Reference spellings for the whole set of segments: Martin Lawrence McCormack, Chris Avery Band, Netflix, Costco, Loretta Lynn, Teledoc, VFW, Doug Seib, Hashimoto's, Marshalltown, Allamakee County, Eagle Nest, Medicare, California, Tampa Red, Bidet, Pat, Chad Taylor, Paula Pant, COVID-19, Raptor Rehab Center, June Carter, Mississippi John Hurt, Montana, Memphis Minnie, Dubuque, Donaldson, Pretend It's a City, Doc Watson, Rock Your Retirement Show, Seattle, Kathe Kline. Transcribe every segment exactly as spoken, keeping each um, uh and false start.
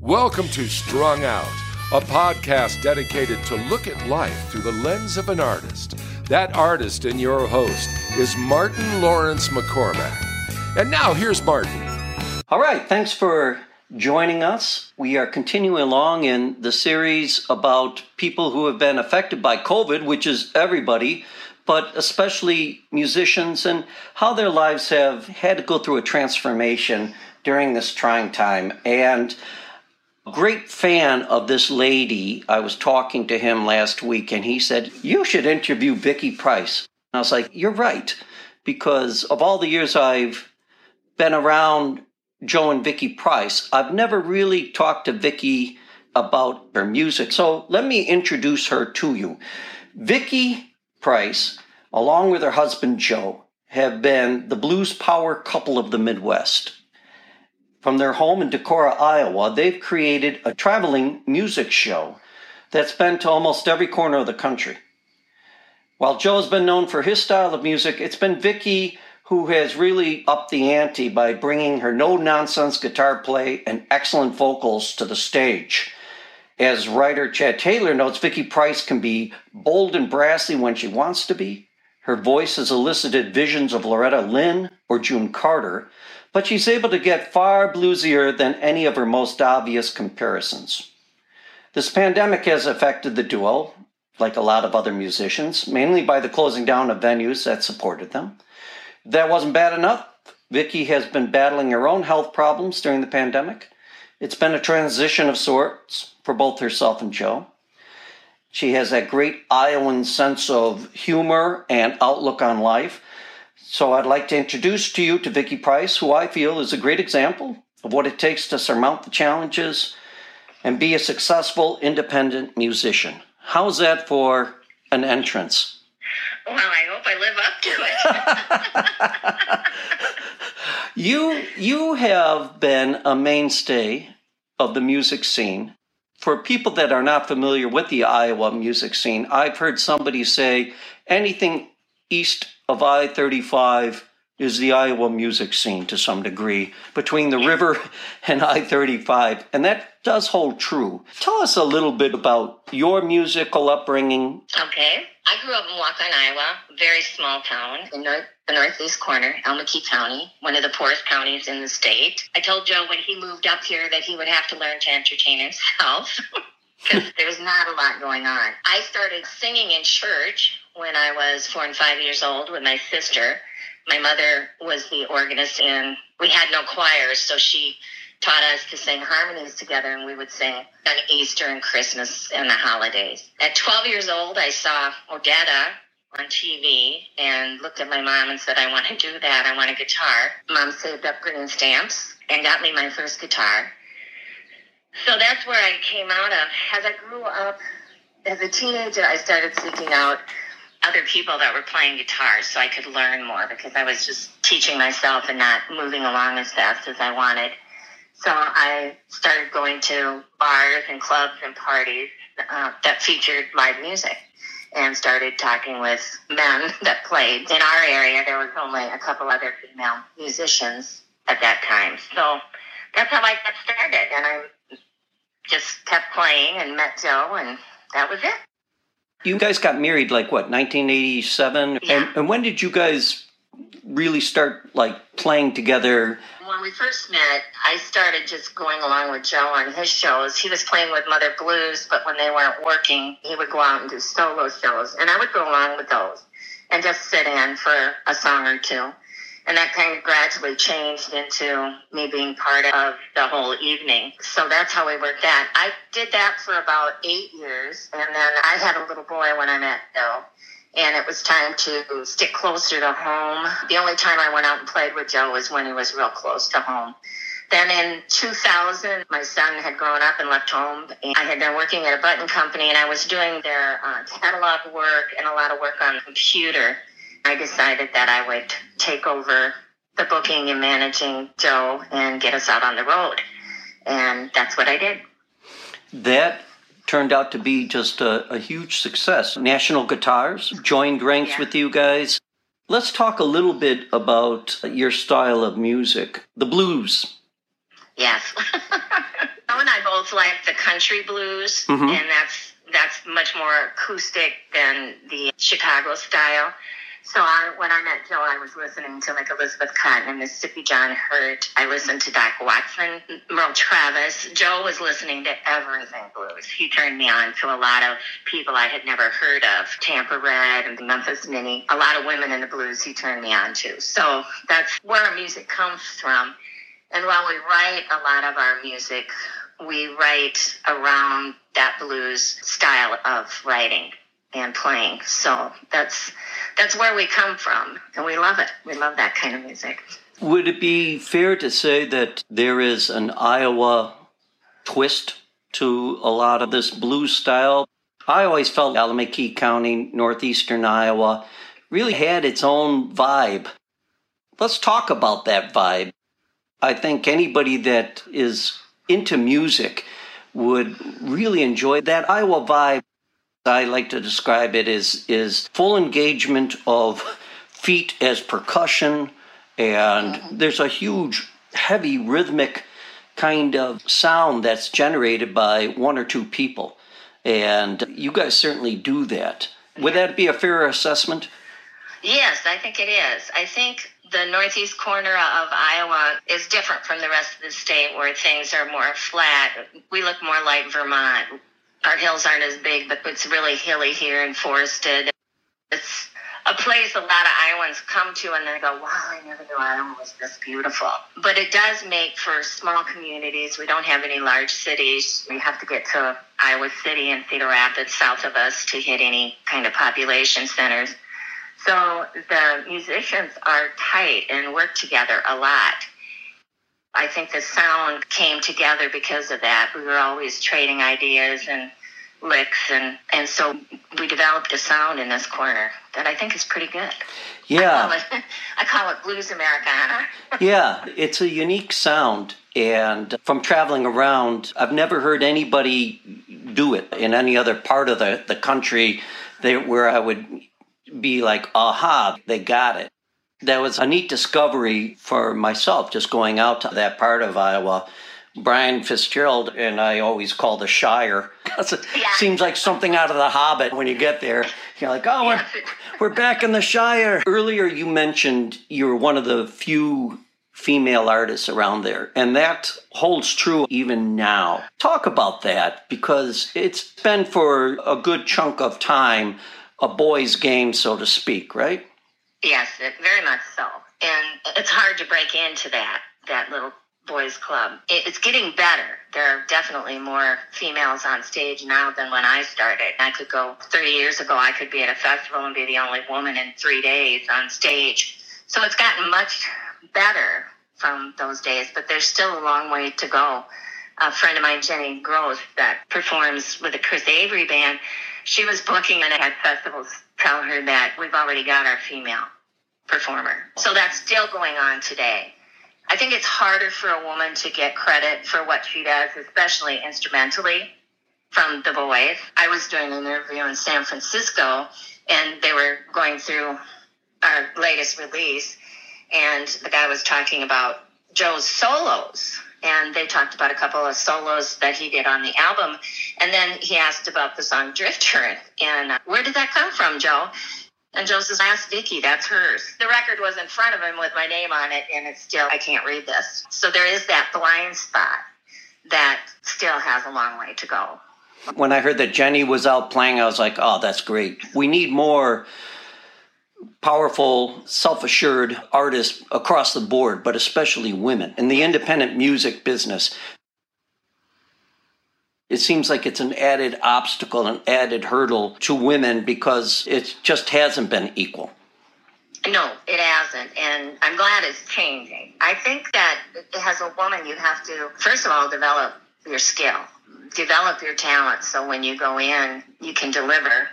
Welcome to Strung Out, a podcast dedicated to look at life through the lens of an artist. That artist and your host is Martin Lawrence McCormack. And now here's Martin. All right, thanks for joining us. We are continuing along in the series about people who have been affected by COVID, which is everybody, but especially musicians, and how their lives have had to go through a transformation during this trying time. And a great fan of this lady, I was talking to him last week, and he said, you should interview Vicki Price. And I was like, you're right, because of all the years I've been around Joe and Vicki Price, I've never really talked to Vicki about her music. So let me introduce her to you. Vicki Price, along with her husband Joe, have been the blues power couple of the Midwest. From their home in Decorah, Iowa, they've created a traveling music show that's been to almost every corner of the country. While Joe has been known for his style of music, it's been Vicki who has really upped the ante by bringing her no-nonsense guitar play and excellent vocals to the stage. As writer Chad Taylor notes, Vicki Price can be bold and brassy when she wants to be. Her voice has elicited visions of Loretta Lynn or June Carter, but she's able to get far bluesier than any of her most obvious comparisons. This pandemic has affected the duo, like a lot of other musicians, mainly by the closing down of venues that supported them. That wasn't bad enough. Vicki has been battling her own health problems during the pandemic. It's been a transition of sorts for both herself and Joe. She has that great Iowan sense of humor and outlook on life. So I'd like to introduce to you to Vicki Price, who I feel is a great example of what it takes to surmount the challenges and be a successful independent musician. How's that for an entrance? Well, I hope I live up to it. you, you have been a mainstay of the music scene. For people that are not familiar with the Iowa music scene, I've heard somebody say anything east of I thirty-five is the Iowa music scene to some degree, between the river and I thirty-five, and that does hold true. Tell us a little bit about your musical upbringing. Okay. I grew up in Waukon, Iowa, very small town, in north, the northeast corner, Allamakee County, one of the poorest counties in the state. I told Joe when he moved up here that he would have to learn to entertain himself, because there's not a lot going on. I started singing in church when I was four and five years old with my sister. My mother was the organist, and we had no choirs, so she taught us to sing harmonies together, and we would sing on Easter and Christmas and the holidays. At twelve years old, I saw Odetta on T V and looked at my mom and said, I want to do that. I want a guitar. Mom saved up green stamps and got me my first guitar. So that's where I came out of. As I grew up, as a teenager, I started seeking out other people that were playing guitar so I could learn more, because I was just teaching myself and not moving along as fast as I wanted. So I started going to bars and clubs and parties uh, that featured live music, and started talking with men that played. In our area, there was only a couple other female musicians at that time. So that's how I got started, and I just kept playing and met Joe, and that was it. You guys got married, like, what, nineteen eighty-seven? Yeah. And, and when did you guys really start, like, playing together? When we first met, I started just going along with Joe on his shows. He was playing with Mother Blues, but when they weren't working, he would go out and do solo shows. And I would go along with those and just sit in for a song or two. And that kind of gradually changed into me being part of the whole evening. So that's how we worked that. I did that for about eight years, and then I had a little boy when I met Joe, and it was time to stick closer to home. The only time I went out and played with Joe was when he was real close to home. Then in two thousand, my son had grown up and left home, and I had been working at a button company, and I was doing their uh, catalog work and a lot of work on the computer. I decided that I would take over the booking and managing Joe and get us out on the road. And that's what I did. That turned out to be just a, a huge success. National Guitars joined ranks yeah. with you guys. Let's talk a little bit about your style of music, the blues. Yes. Joe and both like the country blues, mm-hmm. and that's that's much more acoustic than the Chicago style. So I, when I met Joe, I was listening to like Elizabeth Cotton and Mississippi John Hurt. I listened to Doc Watson, Merle Travis. Joe was listening to everything blues. He turned me on to a lot of people I had never heard of, Tampa Red and Memphis Minnie. A lot of women in the blues he turned me on to. So that's where our music comes from. And while we write a lot of our music, we write around that blues style of writing and playing. So that's that's where we come from, and we love it. We love that kind of music. Would it be fair to say that there is an Iowa twist to a lot of this blues style? I always felt Allamakee County, northeastern Iowa, really had its own vibe. Let's talk about that vibe. I think anybody that is into music would really enjoy that Iowa vibe. I like to describe it as is full engagement of feet as percussion, and there's a huge, heavy, rhythmic kind of sound that's generated by one or two people, and you guys certainly do that. Would that be a fair assessment? Yes, I think it is. I think the northeast corner of Iowa is different from the rest of the state where things are more flat. We look more like Vermont. Our hills aren't as big, but it's really hilly here and forested. It's a place a lot of Iowans come to and they go, wow, I never knew Iowa was this beautiful. But it does make for small communities. We don't have any large cities. We have to get to Iowa City and Cedar Rapids south of us to hit any kind of population centers. So the musicians are tight and work together a lot. I think the sound came together because of that. We were always trading ideas and licks, and, and so we developed a sound in this corner that I think is pretty good. Yeah. I call it, I call it Blues Americana. Yeah, it's a unique sound, and from traveling around, I've never heard anybody do it in any other part of the, the country that, where I would be like, aha, they got it. That was a neat discovery for myself, just going out to that part of Iowa. Brian Fitzgerald and I always call the Shire. It yeah. seems like something out of The Hobbit when you get there. You're like, oh, we're, we're back in the Shire. Earlier you mentioned you were one of the few female artists around there, and that holds true even now. Talk about that, because it's been for a good chunk of time a boys' game, so to speak, right? Yes, very much so. And it's hard to break into that, that little boys' club. It's getting better. There are definitely more females on stage now than when I started. I could go, thirty years ago, I could be at a festival and be the only woman in three days on stage. So it's gotten much better from those days, but there's still a long way to go. A friend of mine, Jenny Gross, that performs with the Chris Avery Band, she was booking and I had festivals tell her that we've already got our female performer. So that's still going on today. I think it's harder for a woman to get credit for what she does, especially instrumentally, from the boys. I was doing an interview in San Francisco, and they were going through our latest release, and the guy was talking about Joe's solos. And they talked about a couple of solos that he did on the album. And then he asked about the song Drifter. And where did that come from, Joe? And Joe says, I asked Vicki, that's hers. The record was in front of him with my name on it, and it's still, I can't read this. So there is that blind spot that still has a long way to go. When I heard that Jenny was out playing, I was like, oh, that's great. We need more powerful, self-assured artists across the board, but especially women. In the independent music business, it seems like it's an added obstacle, an added hurdle to women because it just hasn't been equal. No, it hasn't, and I'm glad it's changing. I think that as a woman, you have to, first of all, develop your skill, develop your talent, so when you go in, you can deliver.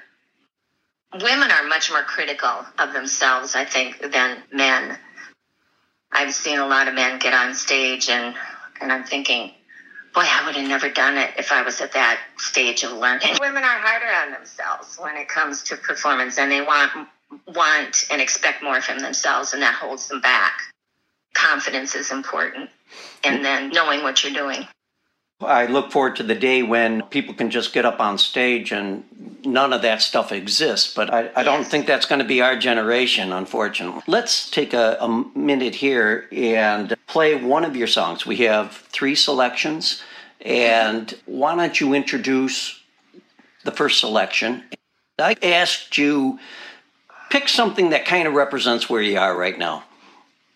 Women are much more critical of themselves, I think, than men. I've seen a lot of men get on stage, and, and I'm thinking, boy, I would have never done it if I was at that stage of learning. Women are harder on themselves when it comes to performance, and they want, want and expect more from themselves, and that holds them back. Confidence is important, and then knowing what you're doing. I look forward to the day when people can just get up on stage and none of that stuff exists, but I, I don't think that's going to be our generation, unfortunately. Let's take a, a minute here and play one of your songs. We have three selections, and why don't you introduce the first selection? I asked you, pick something that kind of represents where you are right now.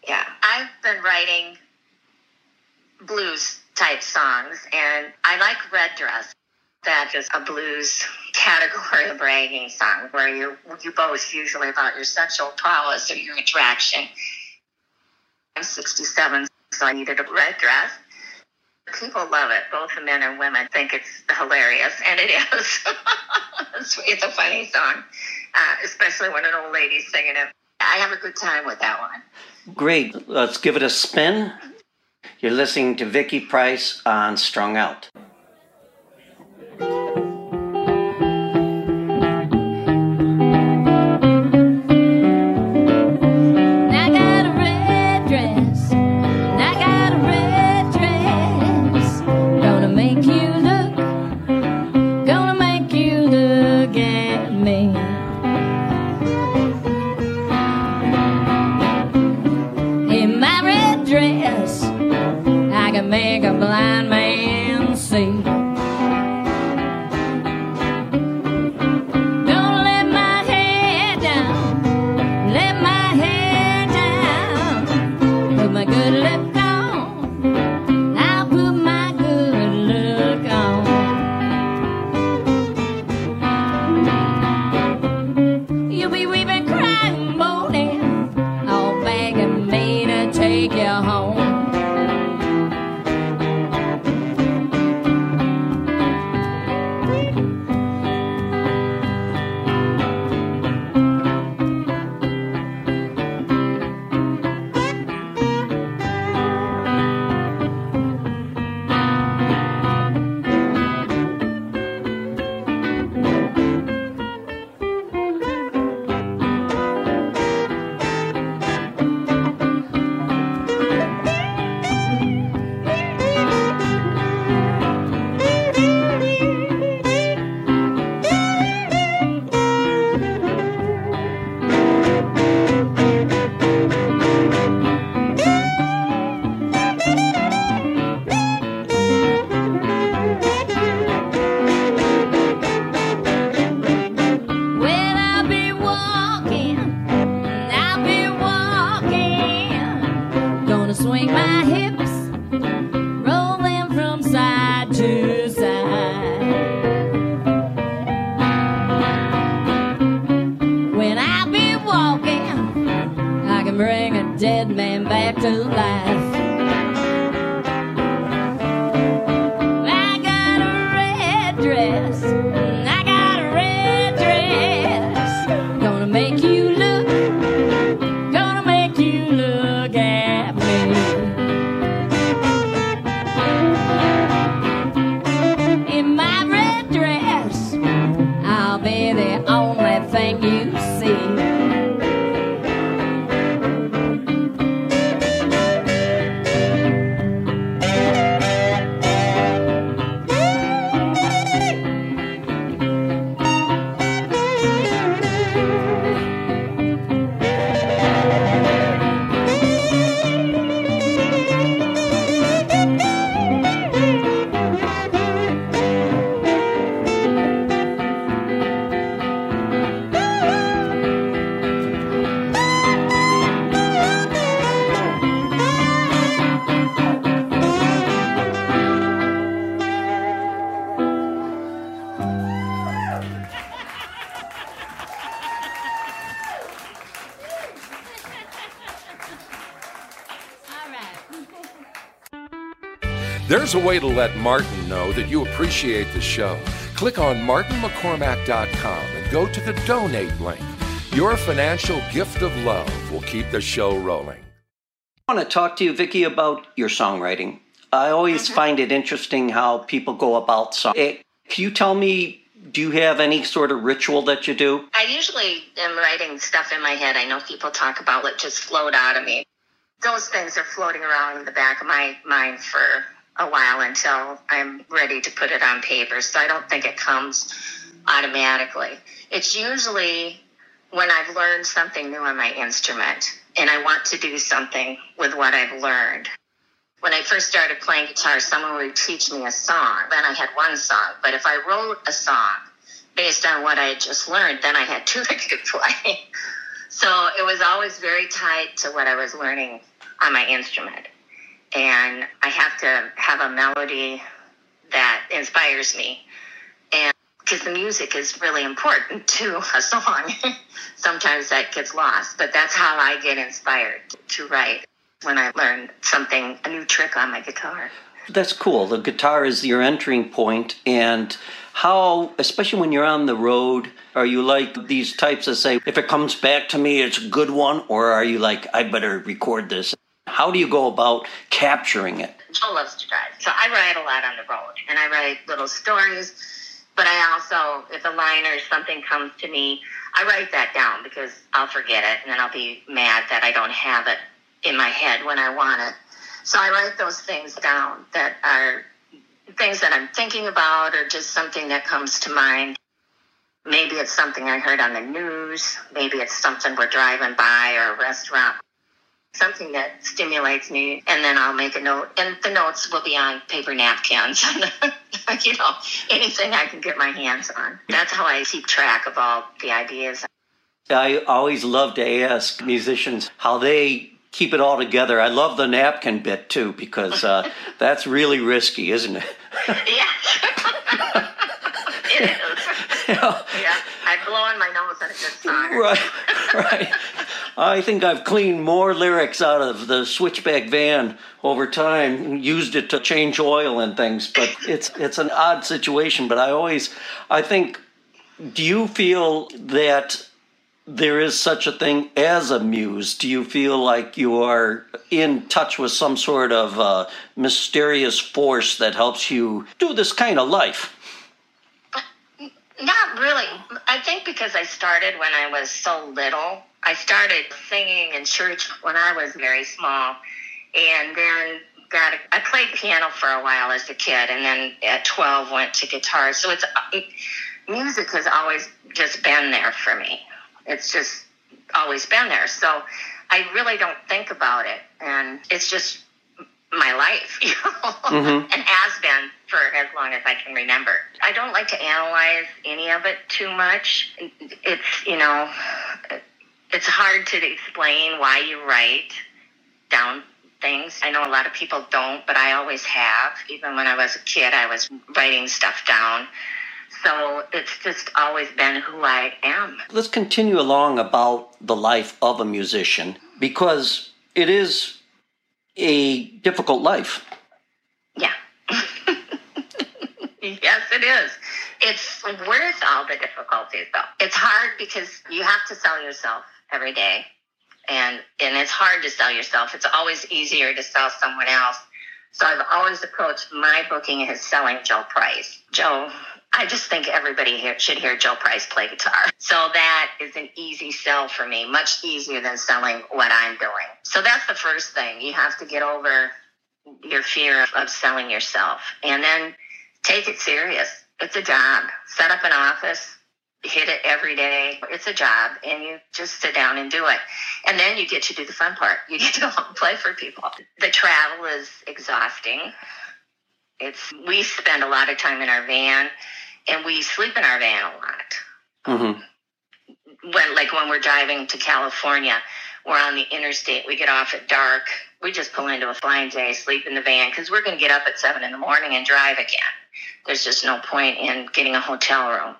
Yeah, I've been writing blues type songs, and I like Red Dress. That is a blues category of bragging song where you you boast usually about your sexual prowess or your attraction. I'm sixty-seven, so I needed a red dress. People love it. Both the men and women think it's hilarious, and it is. it's, it's a funny song, uh, especially when an old lady's singing it. I have a good time with that one. Great. Let's give it a spin. You're listening to Vicki Price on Strung Out. I got a red dress, I got a red dress, gonna make you look, gonna make you look at me. In my red dress, I can make a blind man see. There's a way to let Martin know that you appreciate the show. Click on martin mccormack dot com and go to the donate link. Your financial gift of love will keep the show rolling. I want to talk to you, Vicki, about your songwriting. I always mm-hmm. find it interesting how people go about song. It, can you tell me, do you have any sort of ritual that you do? I usually am writing stuff in my head. I know people talk about it just flowed out of me. Those things are floating around in the back of my mind for a while until I'm ready to put it on paper. So I don't think it comes automatically. It's usually when I've learned something new on my instrument and I want to do something with what I've learned. When I first started playing guitar, someone would teach me a song. Then I had one song. But if I wrote a song based on what I had just learned, then I had two that could play. So it was always very tied to what I was learning on my instrument. And I have to have a melody that inspires me. And because the music is really important to a song. Sometimes that gets lost. But that's how I get inspired to write, when I learn something, a new trick on my guitar. That's cool. The guitar is your entering point. And how, especially when you're on the road, are you like these types that say, if it comes back to me, it's a good one? Or are you like, I better record this? How do you go about capturing it? Joe loves to drive. So I write a lot on the road. And I write little stories. But I also, if a line or something comes to me, I write that down because I'll forget it. And then I'll be mad that I don't have it in my head when I want it. So I write those things down that are things that I'm thinking about or just something that comes to mind. Maybe it's something I heard on the news. Maybe it's something we're driving by or a restaurant. Something that stimulates me, and then I'll make a note. And the notes will be on paper napkins. You know, anything I can get my hands on. That's how I keep track of all the ideas. I always love to ask musicians how they keep it all together. I love the napkin bit, too, because uh, that's really risky, isn't it? Yeah. It is. You know, yeah. I've blown my nose on a good song. Right, right. I think I've cleaned more lyrics out of the Switchback Van over time, used it to change oil and things, but it's it's an odd situation. But I always, I think, do you feel that there is such a thing as a muse? Do you feel like you are in touch with some sort of uh, mysterious force that helps you do this kind of life? Not really. I think because I started when I was so little. I started singing in church when I was very small, and then got a, I played piano for a while as a kid, and then at twelve went to guitar. So it's it, music has always just been there for me. It's just always been there. So I really don't think about it. And it's just my life, you know, mm-hmm. and has been for as long as I can remember. I don't like to analyze any of it too much. It's, you know, it's hard to explain why you write down things. I know a lot of people don't, but I always have. Even when I was a kid, I was writing stuff down. So it's just always been who I am. Let's continue along about the life of a musician, because it is a difficult life. Yeah. Yes, it is. It's worth all the difficulties, though. It's hard because you have to sell yourself every day, and and it's hard to sell yourself. It's always easier to sell someone else. So I've always approached my booking as selling Joe Price. Joe, I just think everybody here should hear Joe Price play guitar. So that is an easy sell for me, much easier than selling what I'm doing. So that's the first thing. You have to get over your fear of, of selling yourself, and then take it serious. It's a job. Set up an office, hit it every day. It's a job, and you just sit down and do it. And then you get to do the fun part. You get to play for people. The travel is exhausting. It's we spend a lot of time in our van, and we sleep in our van a lot. Mm-hmm. When, like when we're driving to California, we're on the interstate. We get off at dark. We just pull into a Flying J, sleep in the van, because we're going to get up at seven in the morning and drive again. There's just no point in getting a hotel room.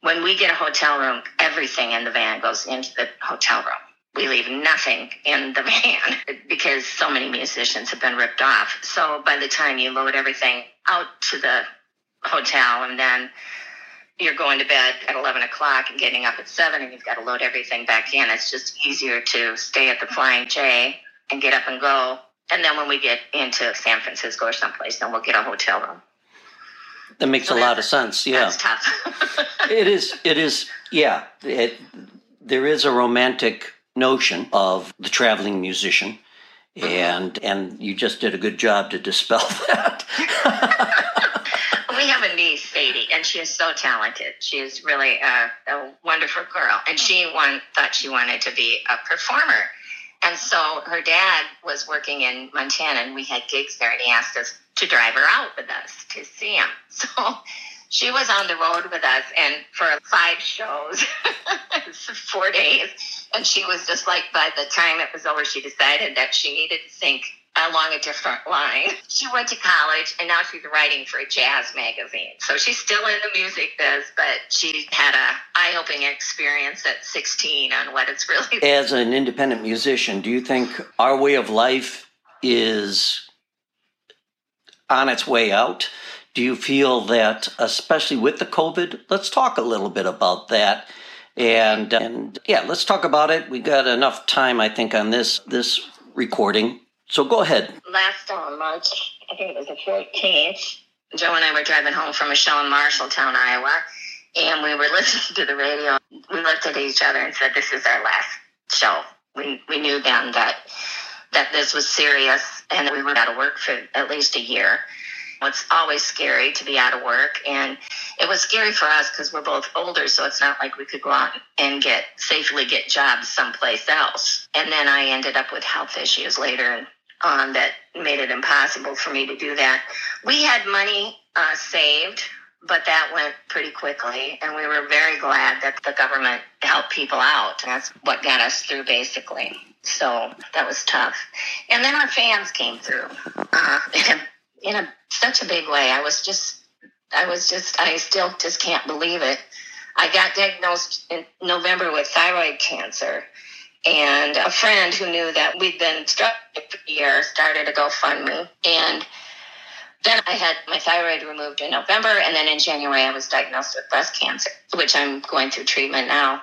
When we get a hotel room, everything in the van goes into the hotel room. We leave nothing in the van because so many musicians have been ripped off. So by the time you load everything out to the hotel, and then you're going to bed at eleven o'clock and getting up at seven, and you've got to load everything back in. It's just easier to stay at the Flying J and get up and go. And then when we get into San Francisco or someplace, then we'll get a hotel room. That makes so a lot of sense. Yeah. That's tough. It is. It is. Yeah. It, there is a romantic notion of the traveling musician, and and you just did a good job to dispel that. We have a niece, Sadie, and she is so talented. She is really a, a wonderful girl, and she won, thought she wanted to be a performer. And so her dad was working in Montana, and we had gigs there, and he asked us to drive her out with us to see him. So she was on the road with us, and for five shows, four days, and she was just like, by the time it was over, she decided that she needed to sing along a different line. She went to college, and now she's writing for a jazz magazine. So she's still in the music biz, but she had an eye-opening experience at sixteen on what it's really. As an independent musician, do you think our way of life is on its way out? Do you feel that, especially with the COVID, let's talk a little bit about that. And, and yeah, let's talk about it. We got enough time, I think, on this this recording. So go ahead. Last uh, March, I think it was the fourteenth, Joe and I were driving home from a show in Marshalltown, Iowa, and we were listening to the radio. We looked at each other and said, this is our last show. We we knew then that, that this was serious, and we were out of work for at least a year. It's always scary to be out of work, and it was scary for us because we're both older, so it's not like we could go out and get safely get jobs someplace else. And then I ended up with health issues later on that made it impossible for me to do that. We had money uh, saved, but that went pretty quickly, and we were very glad that the government helped people out. That's what got us through, basically. So that was tough. And then our fans came through. Uh, in a, such a big way. I was just, I was just, I still just can't believe it. I got diagnosed in November with thyroid cancer, and a friend who knew that we'd been struggling for a year started a GoFundMe, and then I had my thyroid removed in November, and then in January I was diagnosed with breast cancer, which I'm going through treatment now.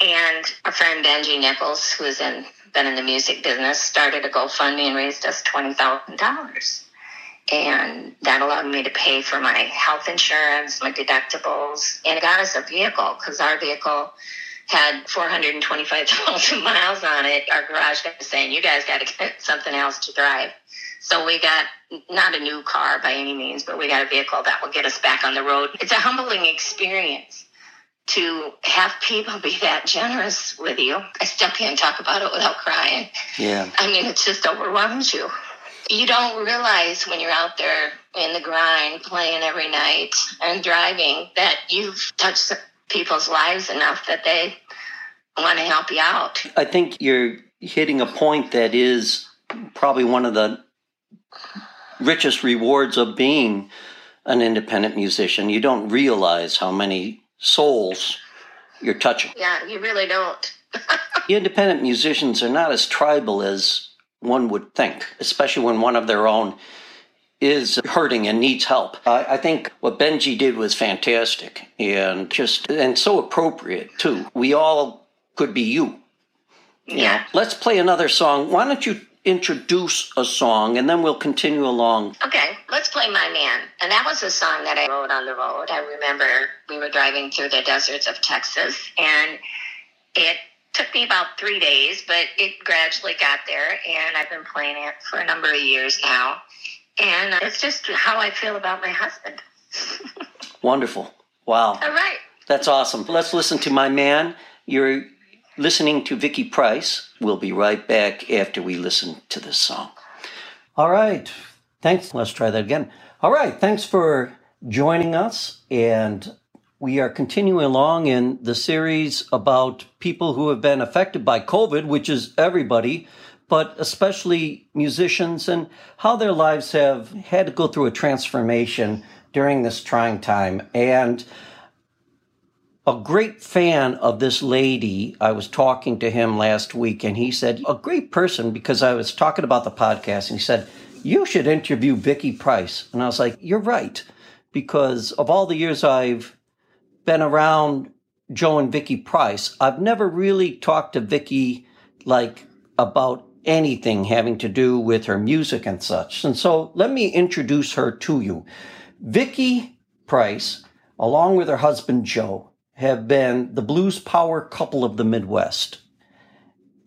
And our friend Benji Nichols, who has been in the music business, started a GoFundMe and raised us twenty thousand dollars. And that allowed me to pay for my health insurance, my deductibles, and it got us a vehicle because our vehicle had four hundred twenty-five thousand miles on it. Our garage guy was saying, you guys got to get something else to drive. So we got not a new car by any means, but we got a vehicle that will get us back on the road. It's a humbling experience to have people be that generous with you. I still can't talk about it without crying. Yeah. I mean, it just overwhelms you. You don't realize when you're out there in the grind, playing every night and driving, that you've touched people's lives enough that they want to help you out. I think you're hitting a point that is probably one of the richest rewards of being an independent musician. You don't realize how many souls you're touching. Yeah, you really don't. Independent musicians are not as tribal as one would think, especially when one of their own is hurting and needs help. I, I think what Benji did was fantastic and just and so appropriate, too. We all could be you. Yeah. Know. Let's play another song. Why don't you introduce a song, and then we'll continue along. Okay, let's play My Man. And that was a song that I wrote on the road. I remember we were driving through the deserts of Texas, and it took me about three days, but it gradually got there, and I've been playing it for a number of years now. And it's just how I feel about my husband. Wonderful. Wow. All right. That's awesome. Let's listen to My Man. You're listening to Vicki Price. We'll be right back after we listen to this song. All right. Thanks. Let's try that again. All right. Thanks for joining us, and we are continuing along in the series about people who have been affected by COVID, which is everybody, but especially musicians, and how their lives have had to go through a transformation during this trying time. And a great fan of this lady, I was talking to him last week, and he said, a great person, because I was talking about the podcast, and he said, you should interview Vicki Price. And I was like, you're right, because of all the years I've been around Joe and Vicki Price, I've never really talked to Vicki like about anything having to do with her music and such. And so let me introduce her to you. Vicki Price, along with her husband Joe, have been the blues power couple of the Midwest.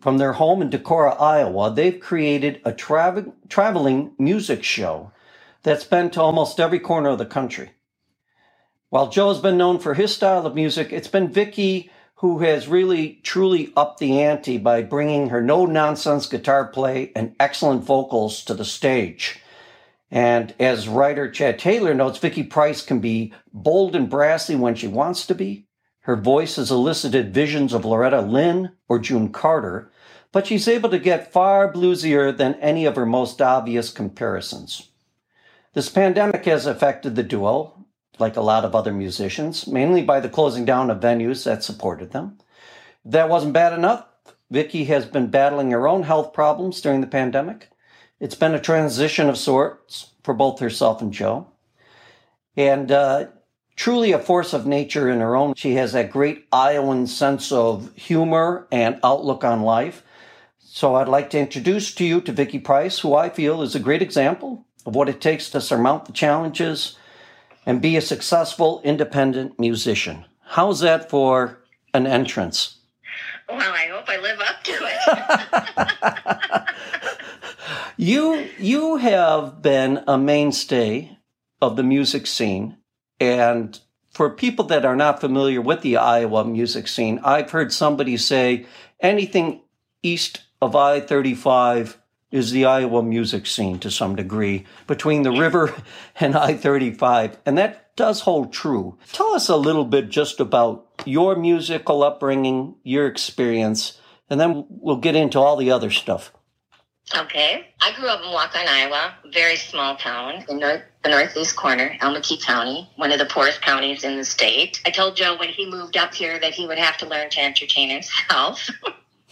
From their home in Decorah, Iowa, they've created a tra- traveling music show that's been to almost every corner of the country. While Joe's been known for his style of music, it's been Vicki who has really, truly upped the ante by bringing her no-nonsense guitar play and excellent vocals to the stage. And as writer Chad Taylor notes, Vicki Price can be bold and brassy when she wants to be. Her voice has elicited visions of Loretta Lynn or June Carter, but she's able to get far bluesier than any of her most obvious comparisons. This pandemic has affected the duo, like a lot of other musicians, mainly by the closing down of venues that supported them. If that wasn't bad enough, Vicki has been battling her own health problems during the pandemic. It's been a transition of sorts for both herself and Joe. And uh, truly a force of nature in her own. She has that great Iowan sense of humor and outlook on life. So I'd like to introduce to you to Vicki Price, who I feel is a great example of what it takes to surmount the challenges and be a successful independent musician. How's that for an entrance? Well, I hope I live up to it. you, you have been a mainstay of the music scene. And for people that are not familiar with the Iowa music scene, I've heard somebody say anything east of I thirty-five is the Iowa music scene to some degree, between the river and I thirty-five. And that does hold true. Tell us a little bit just about your musical upbringing, your experience, and then we'll get into all the other stuff. Okay. I grew up in Waukon, Iowa, very small town in north, the northeast corner, Allamakee County, one of the poorest counties in the state. I told Joe when he moved up here that he would have to learn to entertain himself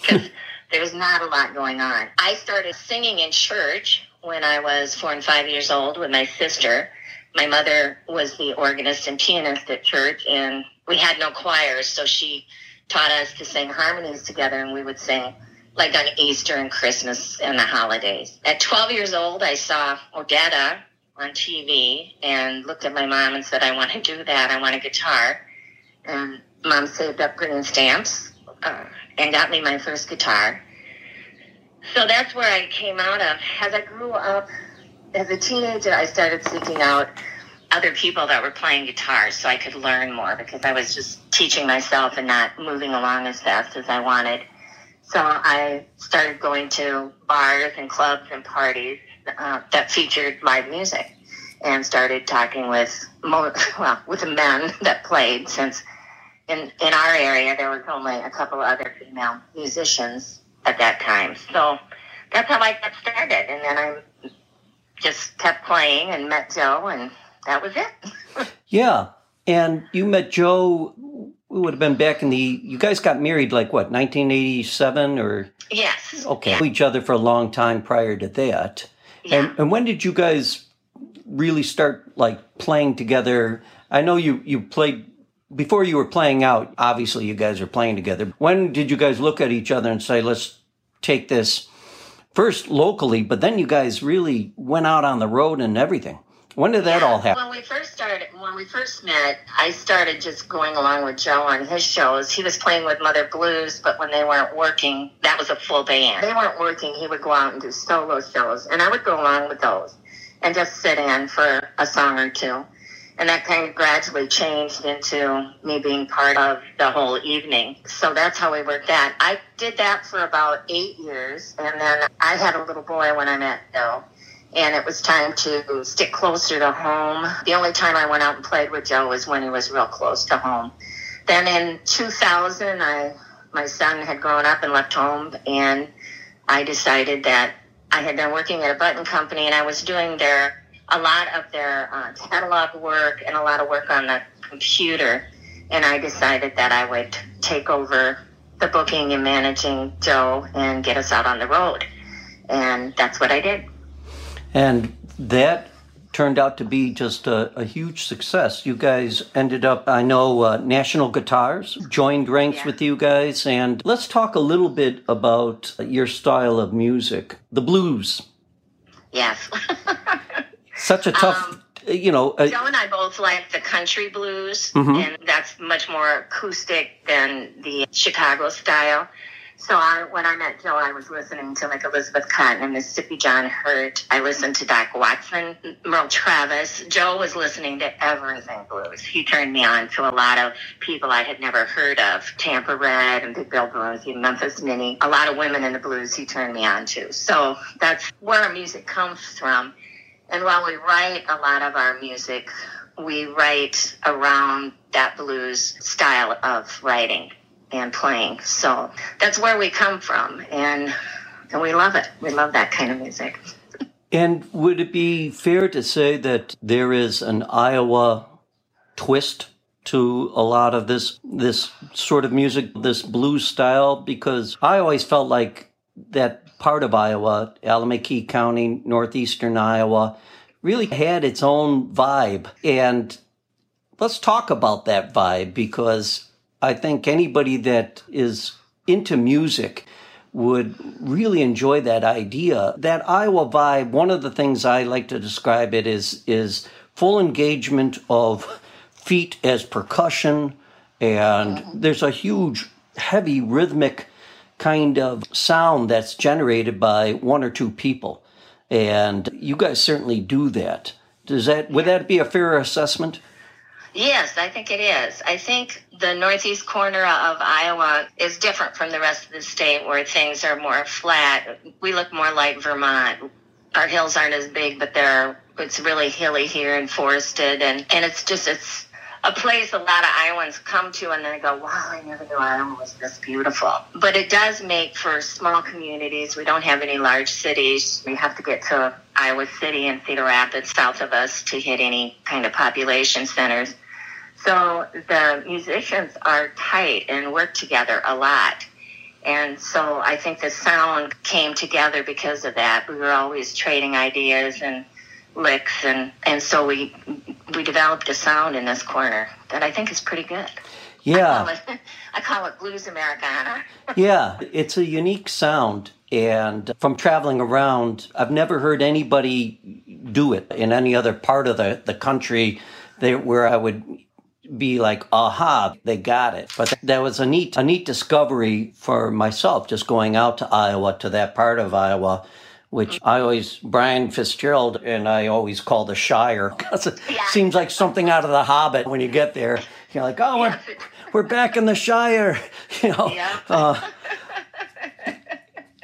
because there was not a lot going on. I started singing in church when I was four and five years old with my sister. My mother was the organist and pianist at church, and we had no choirs, so she taught us to sing harmonies together, and we would sing like on Easter and Christmas and the holidays. At twelve years old, I saw Odetta on T V and looked at my mom and said, I want to do that. I want a guitar. And Mom saved up green stamps uh, and got me my first guitar. So that's where I came out of. As I grew up, as a teenager, I started seeking out other people that were playing guitar so I could learn more because I was just teaching myself and not moving along as fast as I wanted. So I started going to bars and clubs and parties uh, that featured live music and started talking with, well, with the men that played, since in, in our area there was only a couple of other female musicians at that time. So that's how I got started. And then I just kept playing and met Joe, and that was it. Yeah. And you met Joe... We would have been back in the, you guys got married like what, nineteen eighty-seven or? Yes. Okay. Yeah. Each other for a long time prior to that. Yeah. And, and when did you guys really start like playing together? I know you, you played, before you were playing out, obviously you guys are playing together. When did you guys look at each other and say, let's take this first locally, but then you guys really went out on the road and everything? When did that all happen? When we first started, when we first met, I started just going along with Joe on his shows. He was playing with Mother Blues, but when they weren't working, that was a full band. They weren't working, he would go out and do solo shows, and I would go along with those and just sit in for a song or two. And that kind of gradually changed into me being part of the whole evening. So that's how we worked that. I did that for about eight years, and then I had a little boy when I met Joe. And it was time to stick closer to home. The only time I went out and played with Joe was when he was real close to home. Then in two thousand, I, my son had grown up and left home, and I decided that I had been working at a button company, and I was doing their a lot of their uh, catalog work and a lot of work on the computer. And I decided that I would take over the booking and managing Joe and get us out on the road. And that's what I did. And that turned out to be just a, a huge success. You guys ended up, I know, uh, National Guitars joined ranks yeah. with you guys. And let's talk a little bit about your style of music, the blues. Yes. Such a tough, um, you know. Uh, Joe and I both like the country blues, mm-hmm. and that's much more acoustic than the Chicago style. So I, when I met Joe, I was listening to like Elizabeth Cotton and Mississippi John Hurt. I listened to Doc Watson, Merle Travis. Joe was listening to everything blues. He turned me on to a lot of people I had never heard of. Tampa Red and Big Bill Blues, even Memphis Minnie. A lot of women in the blues he turned me on to. So that's where our music comes from. And while we write a lot of our music, we write around that blues style of writing and playing. So that's where we come from, and and we love it. We love that kind of music. And would it be fair to say that there is an Iowa twist to a lot of this this sort of music, this blues style? Because I always felt like that part of Iowa, Allamakee County, northeastern Iowa, really had its own vibe. And let's talk about that vibe, because I think anybody that is into music would really enjoy that idea. That Iowa vibe, one of the things I like to describe it is, is full engagement of feet as percussion, and there's a huge, heavy, rhythmic kind of sound that's generated by one or two people. And you guys certainly do that. Does that, would that be a fair assessment? Yes, I think it is. I think the northeast corner of Iowa is different from the rest of the state, where things are more flat. We look more like Vermont. Our hills aren't as big, but they're, it's really hilly here and forested. And, and it's just, it's a place a lot of Iowans come to and they go, wow, I never knew Iowa was this beautiful. But it does make for small communities. We don't have any large cities. We have to get to Iowa City and Cedar Rapids south of us to hit any kind of population centers. So the musicians are tight and work together a lot. And so I think the sound came together because of that. We were always trading ideas and licks, and, and so we we developed a sound in this corner that I think is pretty good. Yeah. I call it, I call it Blues Americana. Yeah, it's a unique sound. And from traveling around, I've never heard anybody do it in any other part of the, the country there where I would be like, aha, they got it. But that was a neat, a neat discovery for myself, just going out to Iowa, to that part of Iowa, which I always, Brian Fitzgerald and I always call the Shire, because it yeah. seems like something out of The Hobbit when you get there. You're like, oh, we're, we're back in the Shire, you know. Yeah. Uh,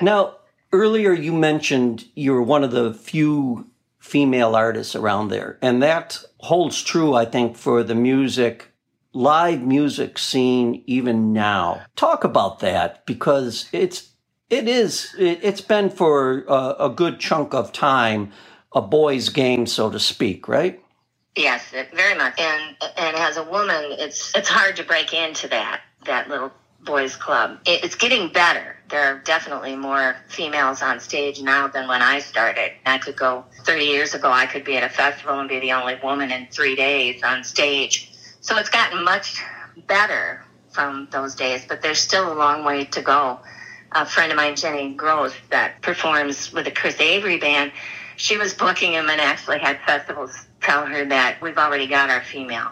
now, earlier you mentioned you were one of the few female artists around there. And that holds true, I think, for the music, live music scene even now. Talk about that, because it's, it is, it, it's been for a, a good chunk of time a boys' game, so to speak, right? Yes, it, very much. And and as a woman, it's it's hard to break into that, that little boys' club. It, it's getting better. There are definitely more females on stage now than when I started. I could go thirty years ago, I could be at a festival and be the only woman in three days on stage. So it's gotten much better from those days, but there's still a long way to go. A friend of mine, Jenny Gross, that performs with the Chris Avery Band, she was booking him and actually had festivals tell her that we've already got our female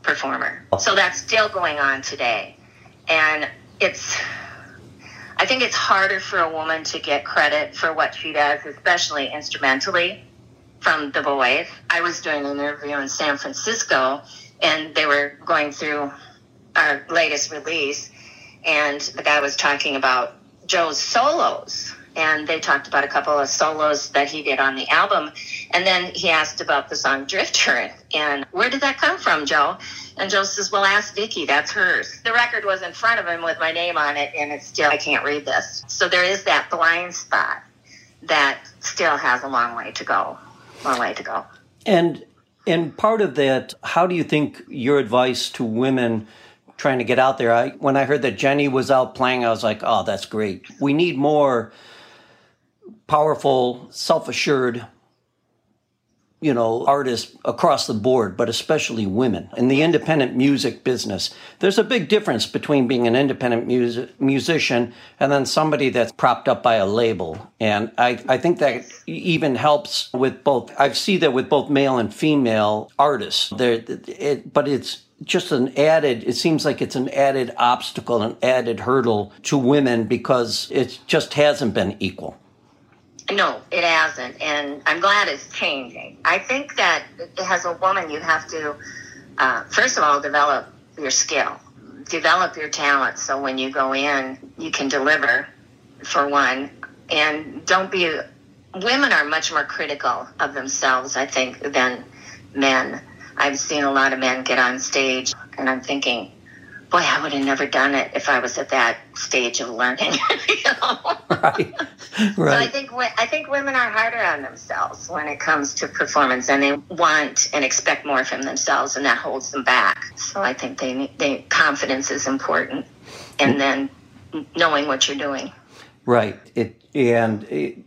performer. So that's still going on today. And it's, I think it's harder for a woman to get credit for what she does, especially instrumentally, from the boys. I was doing an interview in San Francisco, and they were going through our latest release, and the guy was talking about Joe's solos, and they talked about a couple of solos that he did on the album, and then he asked about the song Drifter, and where did that come from, Joe? And Joe says, well, ask Vicki, that's hers. The record was in front of him with my name on it, and it's still, I can't read this. So there is that blind spot that still has a long way to go, long way to go. And and part of that, how do you think your advice to women trying to get out there? I, when I heard that Jenny was out playing, I was like, oh, that's great. We need more powerful, self-assured, you know, artists across the board, but especially women in the independent music business. There's a big difference between being an independent music, musician and then somebody that's propped up by a label. And I, I think that even helps with both. I see that with both male and female artists there, it, but it's just an added, it seems like it's an added obstacle, an added hurdle to women because it just hasn't been equal. No, it hasn't. And I'm glad it's changing. I think that as a woman, you have to, uh, first of all, develop your skill, develop your talent. So when you go in, you can deliver, for one, and don't be, women are much more critical of themselves, I think, than men. I've seen a lot of men get on stage and I'm thinking, boy, I would have never done it if I was at that stage of learning. You know? Right. Right. So I think I think women are harder on themselves when it comes to performance, and they want and expect more from themselves, and that holds them back. So I think they, they confidence is important, and then knowing what you're doing. Right. It and it,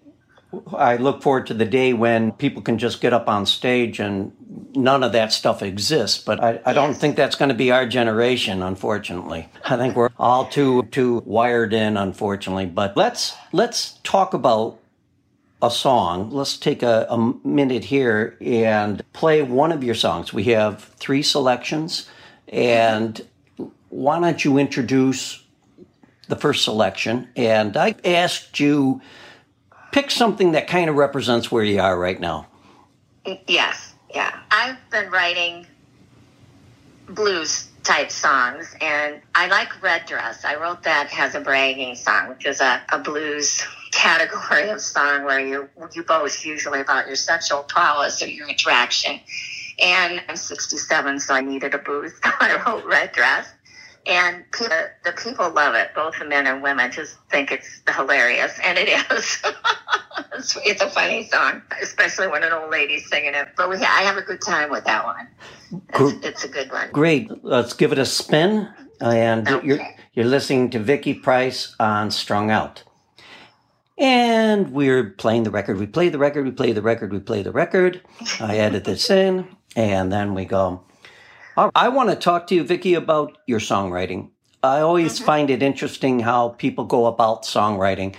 I look forward to the day when people can just get up on stage and none of that stuff exists, but I, I yes. don't think that's going to be our generation, unfortunately. I think we're all too too wired in, unfortunately. But let's let's talk about a song. Let's take a, a minute here and play one of your songs. We have three selections, and why don't you introduce the first selection? And I asked you, pick something that kind of represents where you are right now. Yes, yeah. I've been writing blues-type songs, and I like Red Dress. I wrote that as a bragging song, which is a, a blues category of song where you, you boast usually about your sexual prowess or your attraction. And I'm sixty-seven, so I needed a boost. I wrote Red Dress. And the, the people love it. Both the men and women just think it's hilarious. And it is. it's, it's a funny song, especially when an old lady's singing it. But we, I have a good time with that one. It's, it's a good one. Great. Let's give it a spin. And okay. you're, you're listening to Vicki Price on Strung Out. And we're playing the record. We play the record. We play the record. We play the record. I edit this in. And then we go. I want to talk to you, Vicki, about your songwriting. I always mm-hmm. find it interesting how people go about songwriting.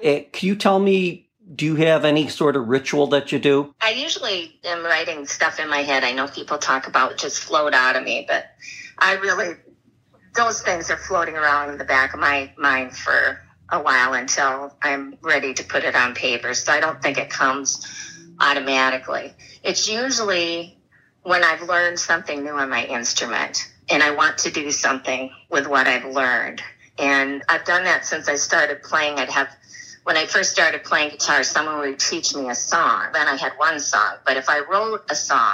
It, can you tell me, do you have any sort of ritual that you do? I usually am writing stuff in my head. I know people talk about just float out of me, but I really, those things are floating around in the back of my mind for a while until I'm ready to put it on paper. So I don't think it comes automatically. It's usually when I've learned something new on my instrument and I want to do something with what I've learned. And I've done that since I started playing. I'd have, when I first started playing guitar, someone would teach me a song. Then I had one song. But if I wrote a song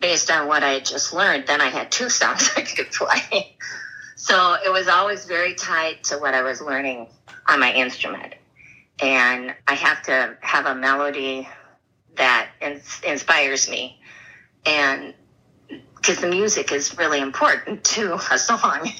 based on what I had just learned, then I had two songs I could play. So it was always very tied to what I was learning on my instrument. And I have to have a melody that ins- inspires me. And because the music is really important to a song,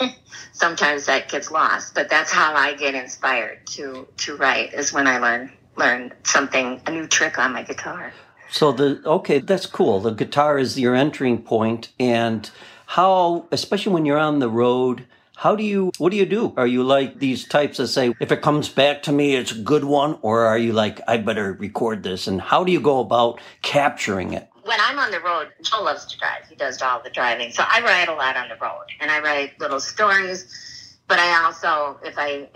sometimes that gets lost. But that's how I get inspired to to write, is when I learn learn something, a new trick on my guitar. So the okay, that's cool. The guitar is your entering point, and how, especially when you're on the road, how do you? What do you do? Are you like these types that say, if it comes back to me, it's a good one, or are you like, I better record this? And how do you go about capturing it? When I'm on the road, Joe loves to drive. He does all the driving. So I write a lot on the road, and I write little stories. But I also, if I,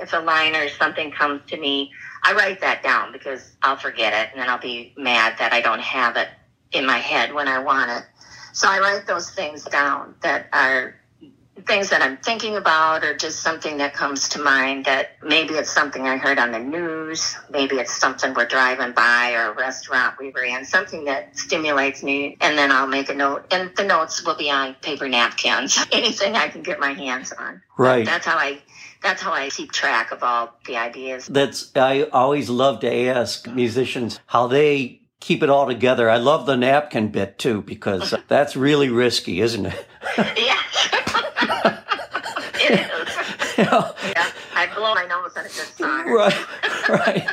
if a line or something comes to me, I write that down because I'll forget it, and then I'll be mad that I don't have it in my head when I want it. So I write those things down that are things that I'm thinking about, or just something that comes to mind, that maybe it's something I heard on the news, maybe it's something we're driving by, or a restaurant we were in, something that stimulates me, and then I'll make a note, and the notes will be on paper napkins, anything I can get my hands on. Right. That's how I that's how I keep track of all the ideas. That's I always love to ask musicians how they keep it all together. I love the napkin bit too, because that's really risky, isn't it? Yeah. You know, yeah, I blow my nose on a good song. Right, right.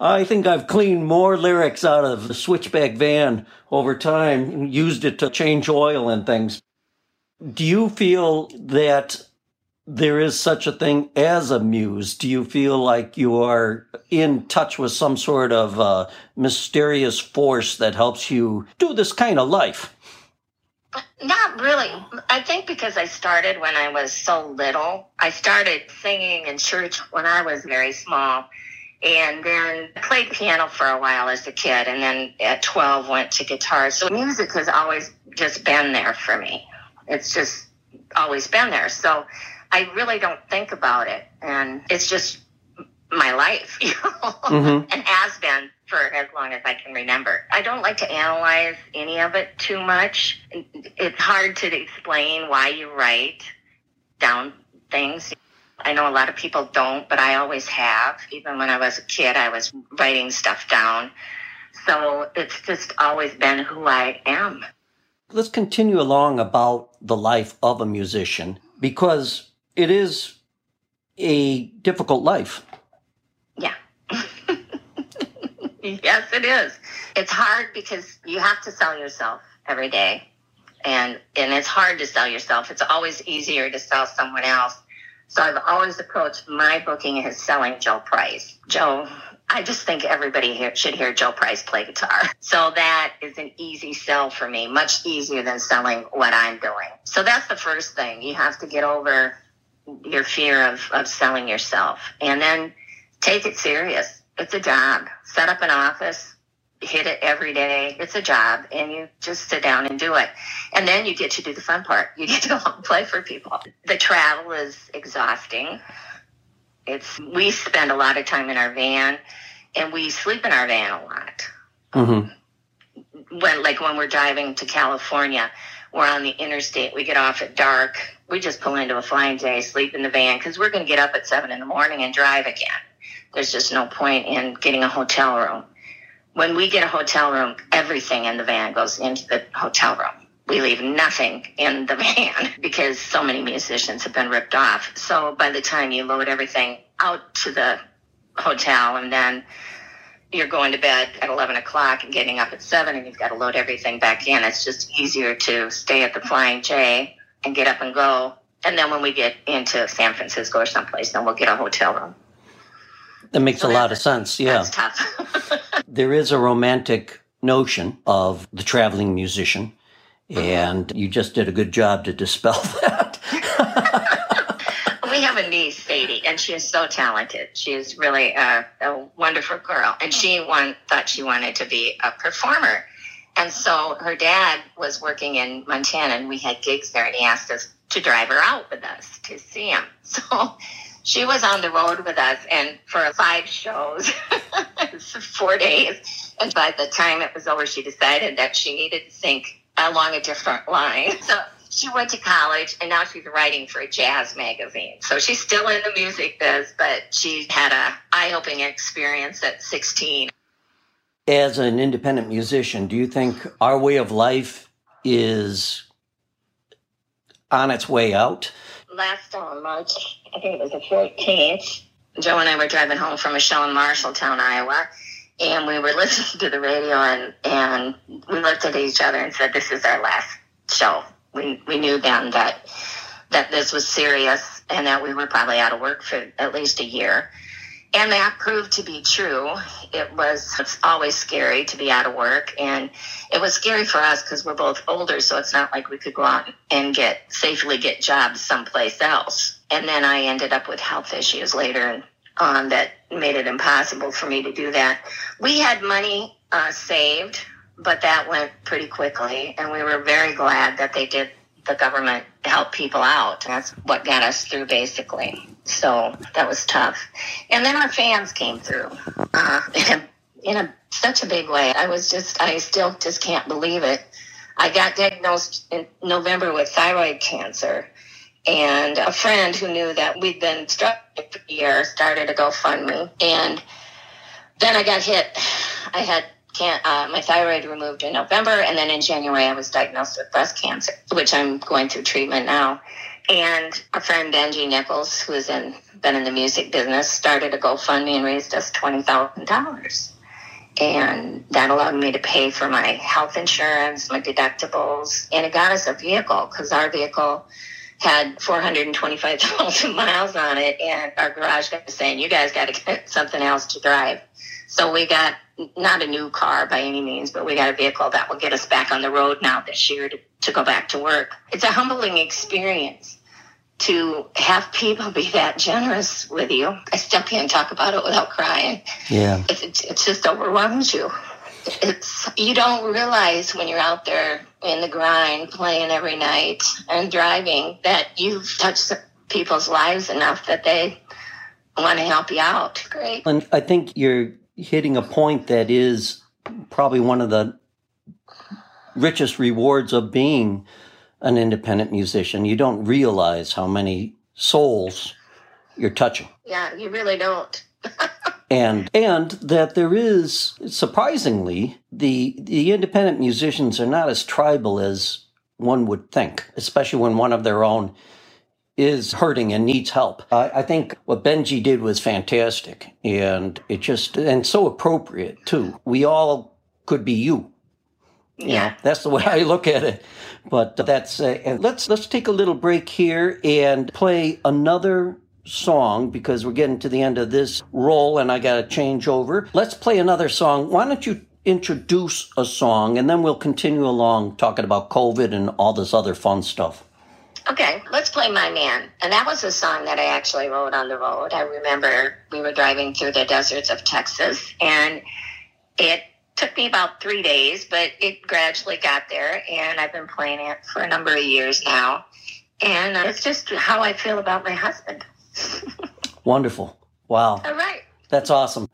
I think I've cleaned more lyrics out of the switchback van over time and used it to change oil and things. Do you feel that there is such a thing as a muse? Do you feel like you are in touch with some sort of uh, mysterious force that helps you do this kind of life? Not really. I think because I started when I was so little. I started singing in church when I was very small. And then played piano for a while as a kid. And then at twelve went to guitar. So music has always just been there for me. It's just always been there. So I really don't think about it. And it's just my life, you know, mm-hmm. and has been for as long as I can remember. I don't like to analyze any of it too much. It's hard to explain why you write down things. I know a lot of people don't, but I always have. Even when I was a kid, I was writing stuff down. So it's just always been who I am. Let's continue along about the life of a musician, because it is a difficult life. Yeah. Yes, it is. It's hard because you have to sell yourself every day. And and it's hard to sell yourself. It's always easier to sell someone else. So I've always approached my booking as selling Joe Price. Joe, I just think everybody here should hear Joe Price play guitar. So that is an easy sell for me, much easier than selling what I'm doing. So that's the first thing. You have to get over your fear of, of selling yourself. And then take it serious. It's a job. Set up an office, hit it every day. It's a job, and you just sit down and do it. And then you get to do the fun part. You get to play for people. The travel is exhausting. It's we spend a lot of time in our van, and we sleep in our van a lot. Mm-hmm. When, like when we're driving to California, we're on the interstate. We get off at dark. We just pull into a Flying J, sleep in the van, because we're going to get up at seven in the morning and drive again. There's just no point in getting a hotel room. When we get a hotel room, everything in the van goes into the hotel room. We leave nothing in the van because so many musicians have been ripped off. So by the time you load everything out to the hotel, and then you're going to bed at eleven o'clock and getting up at seven, and you've got to load everything back in. It's just easier to stay at the Flying J and get up and go. And then when we get into San Francisco or someplace, then we'll get a hotel room. That makes so a lot of sense, yeah. That's tough. There is a romantic notion of the traveling musician, and you just did a good job to dispel that. We have a niece, Sadie, and she is so talented. She is really a, a wonderful girl, and she won, thought she wanted to be a performer. And so her dad was working in Montana, and we had gigs there, and he asked us to drive her out with us to see him. So she was on the road with us, and for five shows, four days. And by the time it was over, she decided that she needed to sing along a different line. So she went to college, and now she's writing for a jazz magazine. So she's still in the music biz, but she had an eye-opening experience at sixteen. As an independent musician, do you think our way of life is on its way out? Last uh, March, I think it was the fourteenth, Joe and I were driving home from a show in Marshalltown, Iowa, and we were listening to the radio, and, and we looked at each other and said, this is our last show. We we knew then that, that this was serious and that we were probably out of work for at least a year. And that proved to be true. It was it's always scary to be out of work. And it was scary for us because we're both older, so it's not like we could go out and get safely get jobs someplace else. And then I ended up with health issues later on that made it impossible for me to do that. We had money uh, saved, but that went pretty quickly. And we were very glad that they did the government help people out. That's what got us through, basically. So that was tough. And then our fans came through uh, in, a, in a, such a big way. I was just, I still just can't believe it. I got diagnosed in November with thyroid cancer. And a friend who knew that we'd been struggling for a year started a GoFundMe. And then I got hit. I had Can't, uh, my thyroid removed in November, and then in January I was diagnosed with breast cancer, which I'm going through treatment now. And our friend Benji Nichols, who has in, been in the music business, started a GoFundMe and raised us twenty thousand dollars. And that allowed me to pay for my health insurance, my deductibles, and it got us a vehicle because our vehicle had four hundred twenty-five thousand miles on it, and our garage guy was saying, you guys got to get something else to drive. So we got not a new car by any means, but we got a vehicle that will get us back on the road now this year to, to go back to work. It's a humbling experience to have people be that generous with you. I still can't talk about it without crying. Yeah. It, it just overwhelms you. It's, you don't realize when you're out there in the grind, playing every night and driving, that you've touched people's lives enough that they want to help you out. Great. And I think you're hitting a point that is probably one of the richest rewards of being an independent musician. You don't realize how many souls you're touching. Yeah, you really don't. And and that there is, surprisingly, the the independent musicians are not as tribal as one would think, especially when one of their own is hurting and needs help. I, I think what Benji did was fantastic, and it just, and so appropriate too. We all could be you. You yeah, know, that's the way yeah. I look at it. But that's uh, and let's let's take a little break here and play another song, because we're getting to the end of this roll and I got to change over. Let's play another song. Why don't you introduce a song, and then we'll continue along talking about COVID and all this other fun stuff. Okay, let's play My Man. And that was a song that I actually wrote on the road. I remember we were driving through the deserts of Texas, and it took me about three days, but it gradually got there, and I've been playing it for a number of years now. And it's just how I feel about my husband. Wonderful. Wow. All right. That's awesome.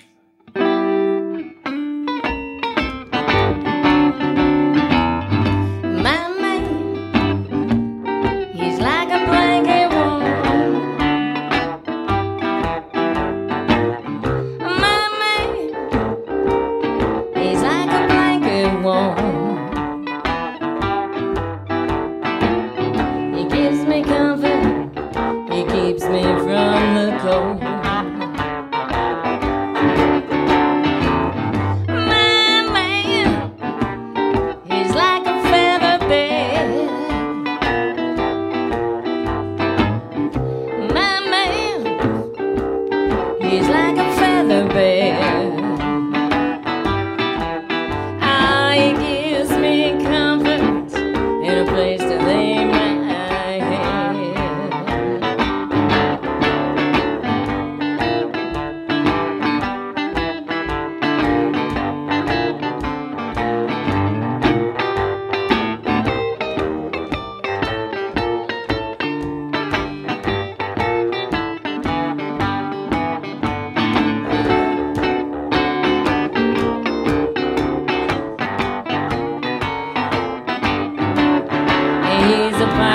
He's a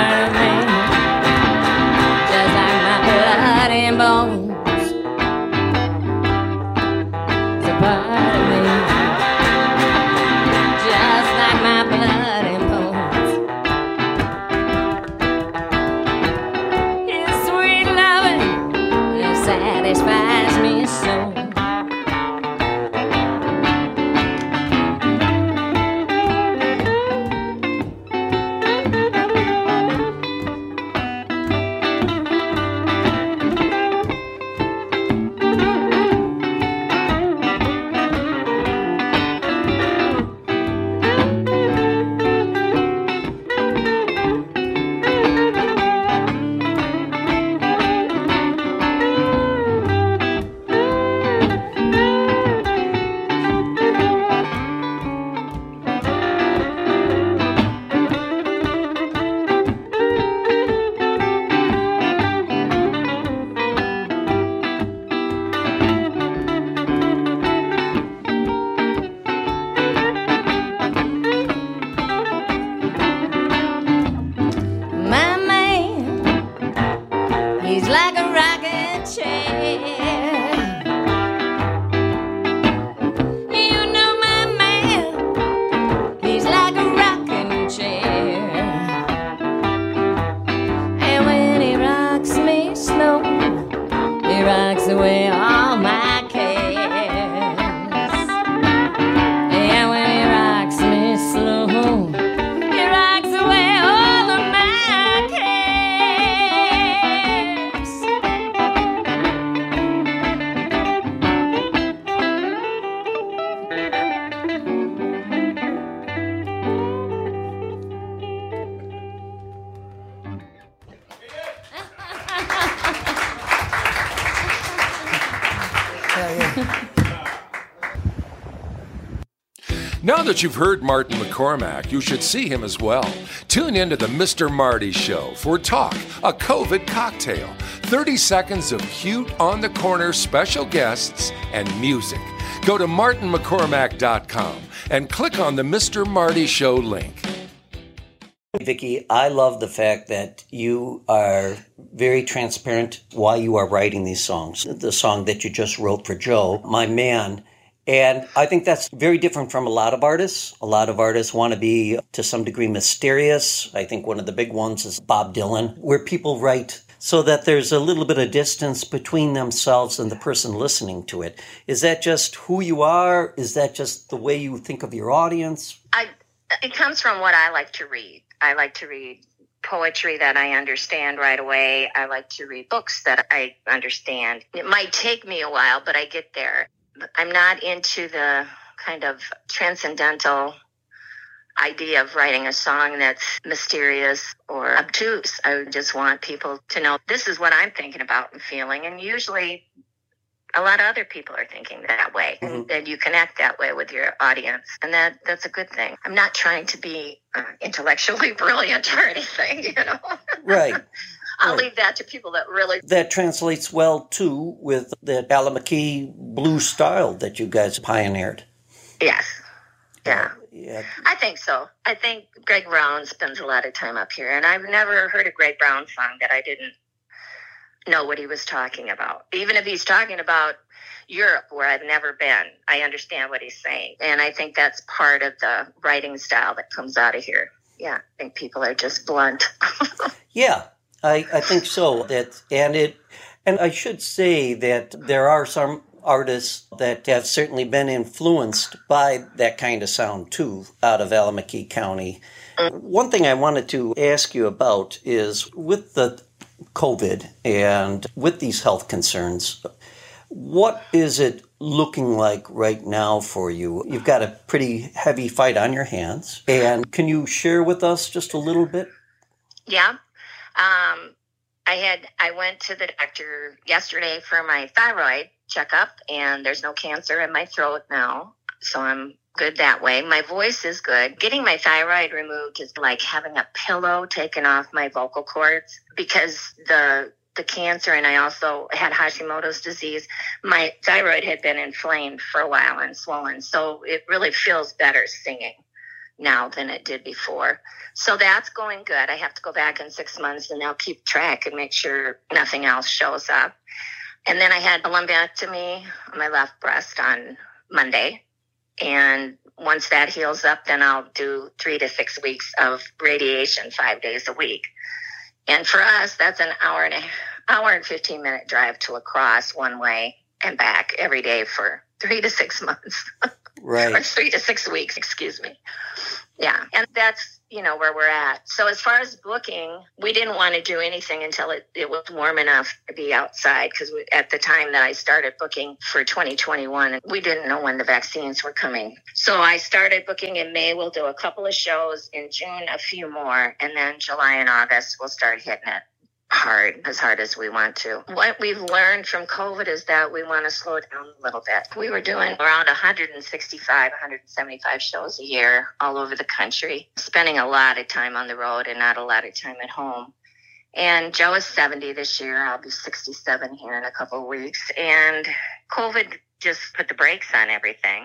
yeah. Now that you've heard Martin McCormack, you should see him as well. Tune in to the Mister Marty Show for Talk, a COVID Cocktail, thirty seconds of cute on-the-corner special guests and music. Go to martin mccormack dot com and click on the Mister Marty Show link. Vicki, I love the fact that you are very transparent while you are writing these songs. The song that you just wrote for Joe, My Man, and I think that's very different from a lot of artists. A lot of artists want to be, to some degree, mysterious. I think one of the big ones is Bob Dylan, where people write so that there's a little bit of distance between themselves and the person listening to it. Is that just who you are? Is that just the way you think of your audience? I, it comes from what I like to read. I like to read poetry that I understand right away. I like to read books that I understand. It might take me a while, but I get there. I'm not into the kind of transcendental idea of writing a song that's mysterious or obtuse. I just want people to know this is what I'm thinking about and feeling. And usually a lot of other people are thinking that way. Mm-hmm. And, and you connect that way with your audience. And that that's a good thing. I'm not trying to be uh, intellectually brilliant or anything, you know. Right. I'll leave that to people that really... That translates well, too, with the Allamakee blues style that you guys pioneered. Yes. Yeah. yeah. I think so. I think Greg Brown spends a lot of time up here, and I've never heard a Greg Brown song that I didn't know what he was talking about. Even if he's talking about Europe, where I've never been, I understand what he's saying. And I think that's part of the writing style that comes out of here. Yeah. I think people are just blunt. Yeah. I, I think so. That and it, and I should say that there are some artists that have certainly been influenced by that kind of sound too, out of Allamakee County. One thing I wanted to ask you about is with the COVID and with these health concerns, what is it looking like right now for you? You've got a pretty heavy fight on your hands, and can you share with us just a little bit? Yeah. Um, I had, I went to the doctor yesterday for my thyroid checkup, and there's no cancer in my throat now, so I'm good that way. My voice is good. Getting my thyroid removed is like having a pillow taken off my vocal cords, because the, the cancer, and I also had Hashimoto's disease, my thyroid had been inflamed for a while and swollen, so it really feels better singing now than it did before. So that's going good. I have to go back in six months and they'll keep track and make sure nothing else shows up. And then I had a lumpectomy on my left breast on Monday. And once that heals up, then I'll do three to six weeks of radiation five days a week. And for us, that's an hour and a hour and fifteen minute drive to La Crosse one way and back every day for three to six months. Right. Or three to six weeks, excuse me. Yeah. And that's, you know, where we're at. So as far as booking, we didn't want to do anything until it, it was warm enough to be outside. Because at the time that I started booking for twenty twenty-one, we didn't know when the vaccines were coming. So I started booking in May. We'll do a couple of shows. In June, a few more. And then July and August, we'll start hitting it hard, as hard as we want to. What we've learned from COVID is that we want to slow down a little bit. We were doing around one sixty-five, one seventy-five shows a year all over the country, spending a lot of time on the road and not a lot of time at home. And Joe is seventy this year. I'll be sixty-seven here in a couple of weeks. And COVID just put the brakes on everything.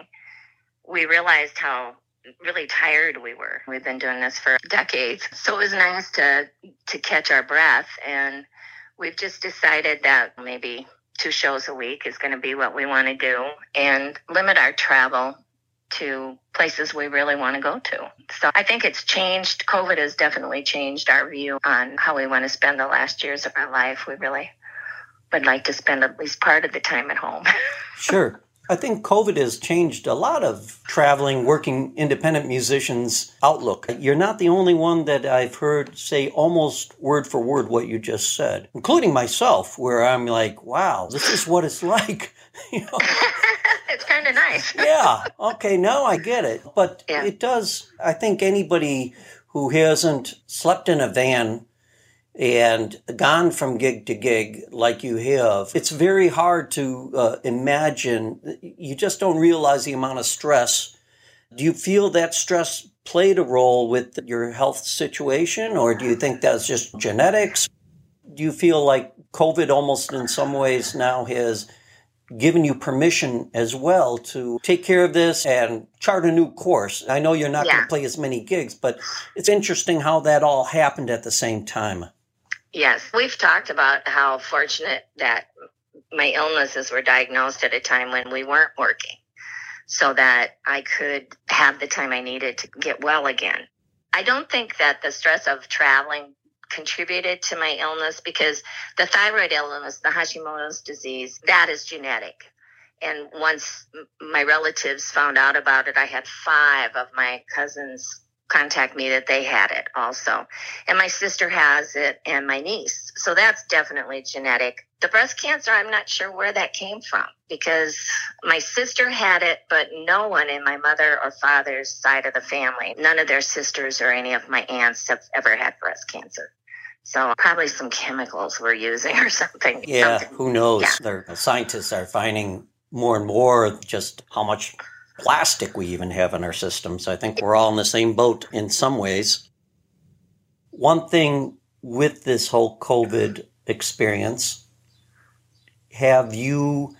We realized how really tired we were. We've been doing this for decades. So it was nice to to catch our breath, and we've just decided that maybe two shows a week is going to be what we want to do, and limit our travel to places we really want to go to. So I think it's changed. COVID has definitely changed our view on how we want to spend the last years of our life. We really would like to spend at least part of the time at home. Sure. I think COVID has changed a lot of traveling, working, independent musicians' outlook. You're not the only one that I've heard say almost word for word what you just said, including myself, where I'm like, wow, this is what it's like. You know? It's kind of nice. Yeah. Okay, now I get it. But yeah. It does, I think anybody who hasn't slept in a van and gone from gig to gig like you have, it's very hard to uh, imagine. You just don't realize the amount of stress. Do you feel that stress played a role with your health situation, or do you think that's just genetics? Do you feel like COVID almost in some ways now has given you permission as well to take care of this and chart a new course? I know you're not yeah. going to play as many gigs, but it's interesting how that all happened at the same time. Yes, we've talked about how fortunate that my illnesses were diagnosed at a time when we weren't working, so that I could have the time I needed to get well again. I don't think that the stress of traveling contributed to my illness, because the thyroid illness, the Hashimoto's disease, that is genetic. And once my relatives found out about it, I had five of my cousins contact me that they had it also. And my sister has it and my niece. So that's definitely genetic. The breast cancer, I'm not sure where that came from, because my sister had it, but no one in my mother or father's side of the family, none of their sisters or any of my aunts have ever had breast cancer. So probably some chemicals we're using or something. Yeah, something. Who knows? Yeah. Scientists are finding more and more just how much plastic we even have in our systems. I think we're all in the same boat in some ways. One thing with this whole COVID experience, have you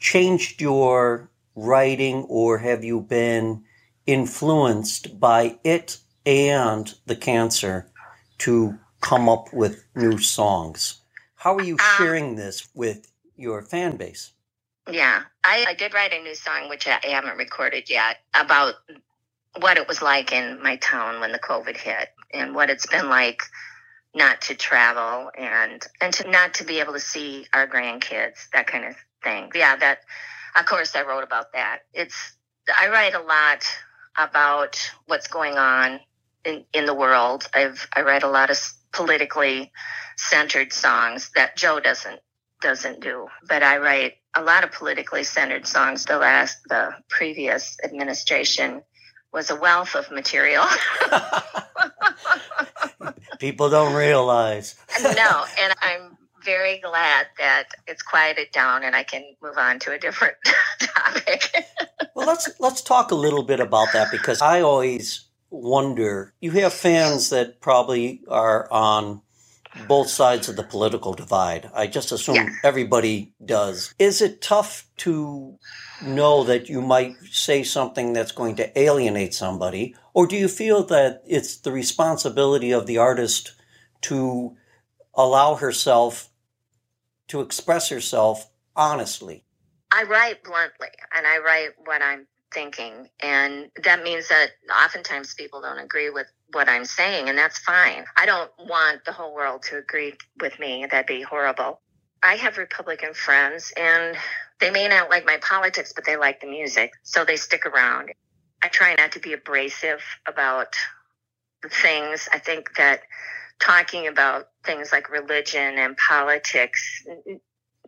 changed your writing, or have you been influenced by it and the cancer to come up with new songs? How are you sharing um, this with your fan base? Yeah, I, I did write a new song, which I haven't recorded yet, about what it was like in my town when the COVID hit and what it's been like not to travel and, and to not to be able to see our grandkids, that kind of thing. Yeah, that, of course, I wrote about that. It's, I write a lot about what's going on in, in the world. I've, I write a lot of politically centered songs that Joe doesn't, doesn't do, but I write a lot of politically centered songs. The last, the previous administration was a wealth of material. People don't realize. No, and I'm very glad that it's quieted down and I can move on to a different topic. Well, let's let's talk a little bit about that, because I always wonder, you have fans that probably are on both sides of the political divide. I just assume yeah. everybody does. Is it tough to know that you might say something that's going to alienate somebody? Or do you feel that it's the responsibility of the artist to allow herself to express herself honestly? I write bluntly, and I write what I'm thinking. And that means that oftentimes people don't agree with what I'm saying, and that's fine. I don't want the whole world to agree with me. That'd be horrible. I have Republican friends, and they may not like my politics, but they like the music, so they stick around. I try not to be abrasive about things. I think that talking about things like religion and politics,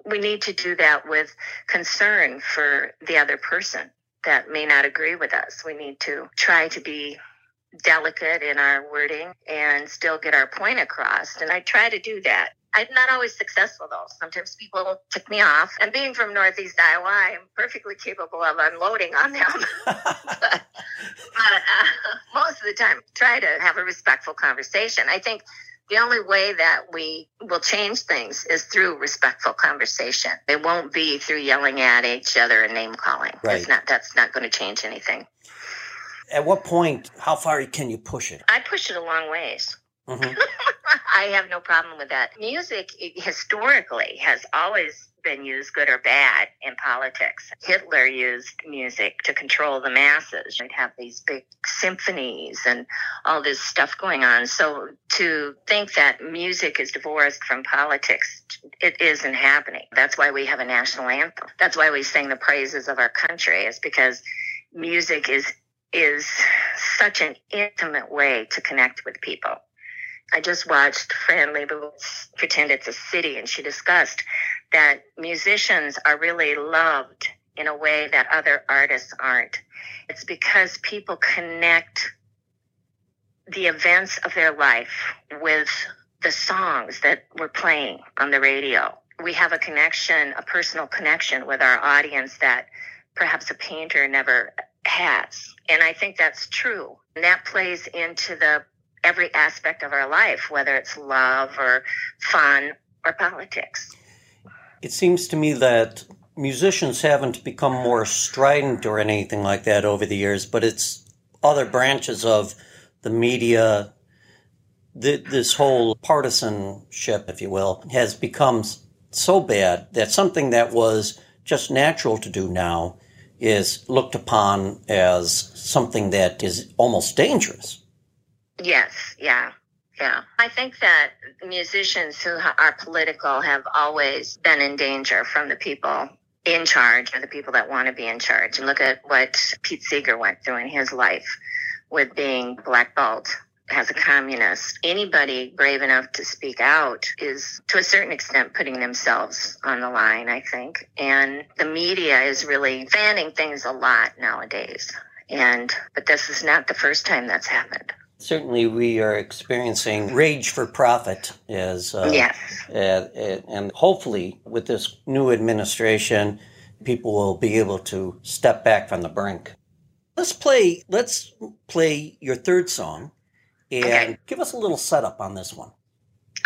we need to do that with concern for the other person that may not agree with us. We need to try to be delicate in our wording and still get our point across. And I try to do that. I'm not always successful, though. Sometimes people tick me off. And being from Northeast Iowa, I'm perfectly capable of unloading on them. but but uh, most of the time, try to have a respectful conversation. I think the only way that we will change things is through respectful conversation. It won't be through yelling at each other and name-calling. Right. That's not, that's not going to change anything. At what point, how far can you push it? I push it a long ways. Mm-hmm. I have no problem with that. Music historically has always been used, good or bad, in politics. Hitler used music to control the masses. You'd have these big symphonies and all this stuff going on. So to think that music is divorced from politics, it isn't happening. That's why we have a national anthem. That's why we sing the praises of our country, is because music is is such an intimate way to connect with people. I just watched Fran Lebowitz Pretend It's a City, and she discussed that musicians are really loved in a way that other artists aren't. It's because people connect the events of their life with the songs that we're playing on the radio. We have a connection, a personal connection with our audience that perhaps a painter never has. And I think that's true. And that plays into the every aspect of our life, whether it's love or fun or politics. It seems to me that musicians haven't become more strident or anything like that over the years, but it's other branches of the media, th- this whole partisanship, if you will, has become so bad that something that was just natural to do now is looked upon as something that is almost dangerous. Yes, yeah, yeah. I think that musicians who are political have always been in danger from the people in charge or the people that want to be in charge. And look at what Pete Seeger went through in his life with being blackballed as a communist. Anybody brave enough to speak out is, to a certain extent, putting themselves on the line, I think. And the media is really fanning things a lot nowadays. And but this is not the first time that's happened. Certainly, we are experiencing rage for profit, as uh, yes. uh, and hopefully with this new administration, people will be able to step back from the brink. Let's play. Let's play your third song, and okay. Give us a little setup on this one.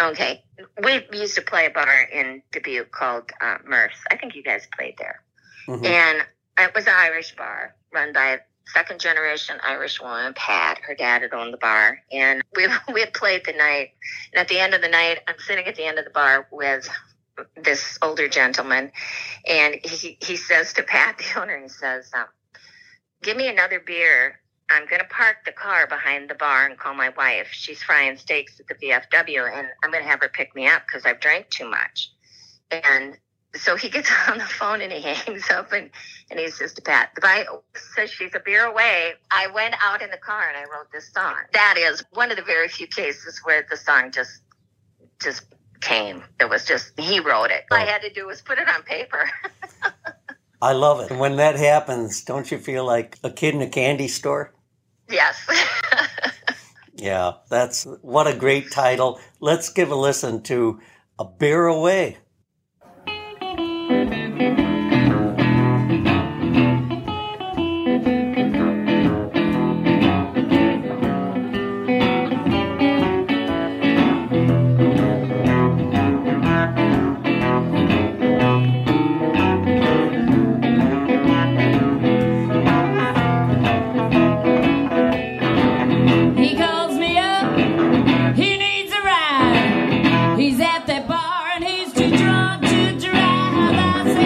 Okay, we used to play a bar in Dubuque called uh, Murph's. I think you guys played there, mm-hmm. and it was an Irish bar run by second generation Irish woman, Pat. Her dad had owned the bar, and we we had played the night. And at the end of the night, I'm sitting at the end of the bar with this older gentleman, and he he says to Pat, the owner, he says, um, "Give me another beer. I'm gonna park the car behind the bar and call my wife. She's frying steaks at the V F W, and I'm gonna have her pick me up because I've drank too much." And so he gets on the phone and he hangs up and, and he says to Pat, the guy says she's a beer away. I went out in the car and I wrote this song. That is one of the very few cases where the song just just came. It was just, he wrote it. All I had to do was put it on paper. I love it. When that happens, don't you feel like a kid in a candy store? Yes. Yeah, that's, what a great title. Let's give a listen to A Beer Away. He's at that bar and he's too drunk to drive. I say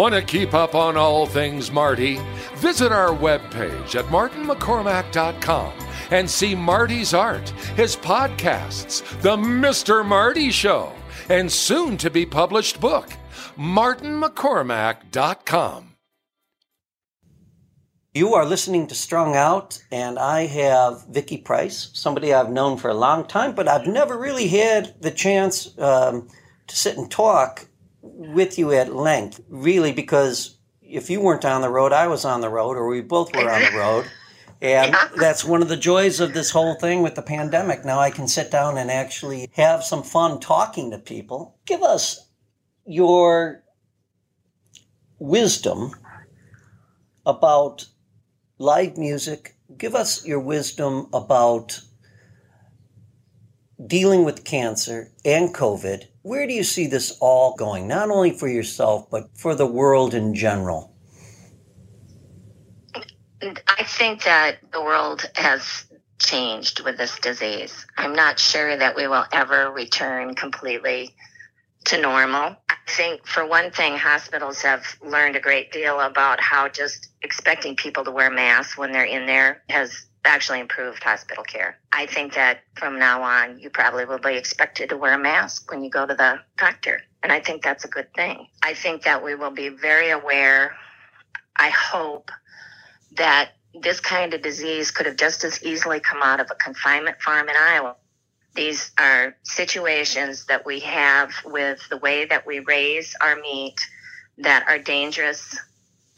Want to keep up on all things Marty? Visit our webpage at martin mccormack dot com and see Marty's art, his podcasts, The Mister Marty Show, and soon-to-be published book, martin mccormack dot com. You are listening to Strung Out, and I have Vicki Price, somebody I've known for a long time, but I've never really had the chance um, to sit and talk with you at length, really, because if you weren't on the road, I was on the road, or we both were on the road. And yeah. That's one of the joys of this whole thing with the pandemic. Now I can sit down and actually have some fun talking to people. Give us your wisdom about live music. Give us your wisdom about dealing with cancer and COVID. Where do you see this all going? Not only for yourself, but for the world in general. I think that the world has changed with this disease. I'm not sure that we will ever return completely to normal. I think, for one thing, hospitals have learned a great deal about how just expecting people to wear masks when they're in there has actually improved hospital care. I think that from now on, you probably will be expected to wear a mask when you go to the doctor. And I think that's a good thing. I think that we will be very aware, I hope, that this kind of disease could have just as easily come out of a confinement farm in Iowa. These are situations that we have with the way that we raise our meat that are dangerous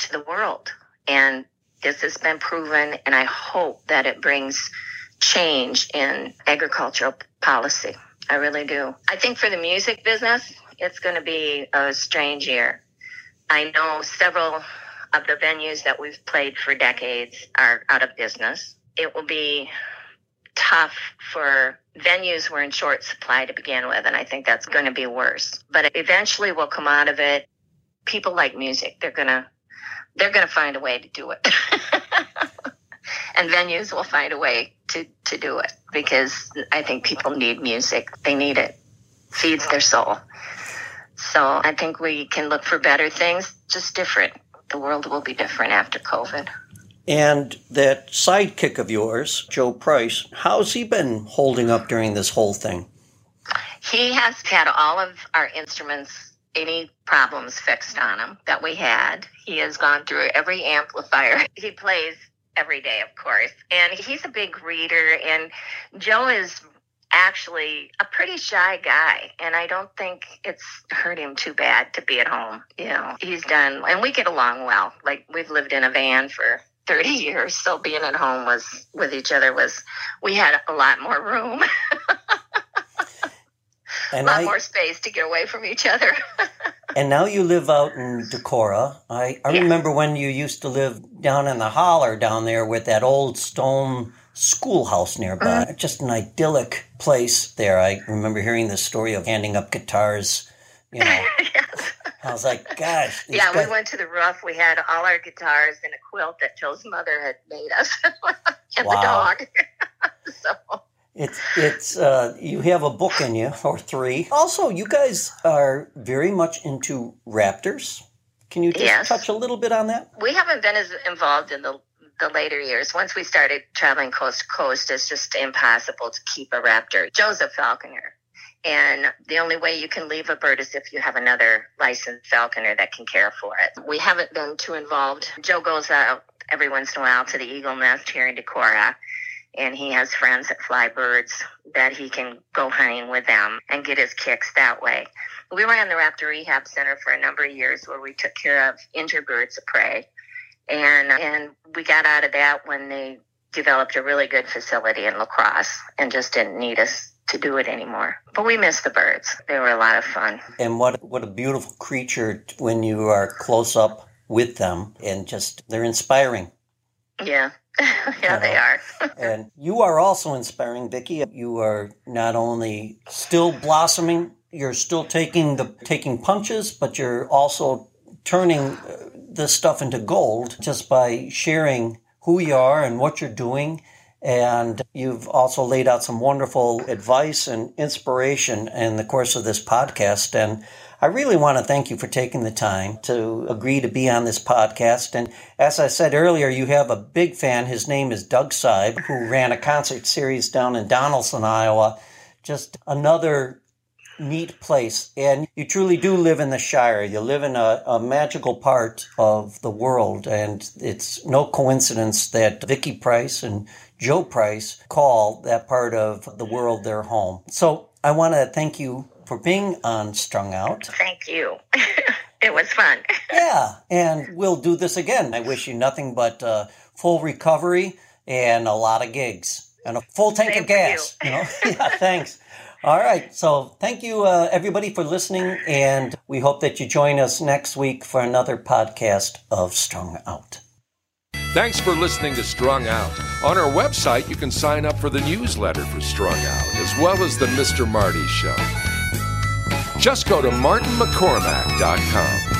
to the world. And this has been proven, and I hope that it brings change in agricultural policy. I really do. I think for the music business, it's going to be a strange year. I know several of the venues that we've played for decades are out of business. It will be tough for venues who are in short supply to begin with, and I think that's going to be worse. But eventually we'll come out of it. People like music. They're going to they're going to find a way to do it. And venues will find a way to, to do it, because I think people need music. They need it. Feeds their soul. So I think we can look for better things, just different. The world will be different after COVID. And that sidekick of yours, Joe Price, how's he been holding up during this whole thing? He has had all of our instruments, any problems fixed on him that we had. He has gone through every amplifier. He plays every day, of course. And he's a big reader. And Joe is actually a pretty shy guy, and I don't think it's hurt him too bad to be at home. You know, he's done, and we get along well. Like, we've lived in a van for thirty years, so being at home was with each other was, we had a lot more room, and a lot I, more space to get away from each other. And now you live out in Decorah. I, I yeah. remember when you used to live down in the holler down there with that old stone schoolhouse nearby. Mm-hmm. Just an idyllic place there. I remember hearing the story of handing up guitars, you know. Yes. I was like, gosh. Yeah, guys- we went to the roof. We had all our guitars in a quilt that Joe's mother had made us. And wow. The dog. so. It's, it's, uh, you have a book in you, or three. Also, you guys are very much into raptors. Can you just yes. touch a little bit on that? We haven't been as involved in the the later years. Once we started traveling coast to coast, it's just impossible to keep a raptor. Joe's a falconer, and the only way you can leave a bird is if you have another licensed falconer that can care for it. We haven't been too involved. Joe goes out every once in a while to the Eagle Nest here in Decorah, and he has friends that fly birds that he can go hunting with them and get his kicks that way. We ran the Raptor Rehab Center for a number of years where we took care of injured birds of prey. And and we got out of that when they developed a really good facility in La Crosse and just didn't need us to do it anymore. But we miss the birds. They were a lot of fun. And what what a beautiful creature when you are close up with them, and just, they're inspiring. Yeah. Yeah, they are. And you are also inspiring, Vicki. You are not only still blossoming, you're still taking the taking punches, but you're also turning... Uh, this stuff into gold just by sharing who you are and what you're doing And you've also laid out some wonderful advice and inspiration in the course of this podcast. And I really want to thank you for taking the time to agree to be on this podcast. And as I said earlier, you have a big fan. His name is Doug Seib, who ran a concert series down in Donaldson, Iowa. Just another neat place. And you truly do live in the Shire. You live in a, a magical part of the world. And it's no coincidence that Vicki Price and Joe Price call that part of the world their home. So I want to thank you for being on Strung Out. Thank you. It was fun. Yeah, and we'll do this again. I wish you nothing but uh, full recovery and a lot of gigs and a full tank Same of gas. You. You know? Yeah, thanks. All right, so thank you, uh, everybody, for listening, and we hope that you join us next week for another podcast of Strung Out. Thanks for listening to Strung Out. On our website, you can sign up for the newsletter for Strung Out, as well as the Mister Marty Show. Just go to martin mccormack dot com.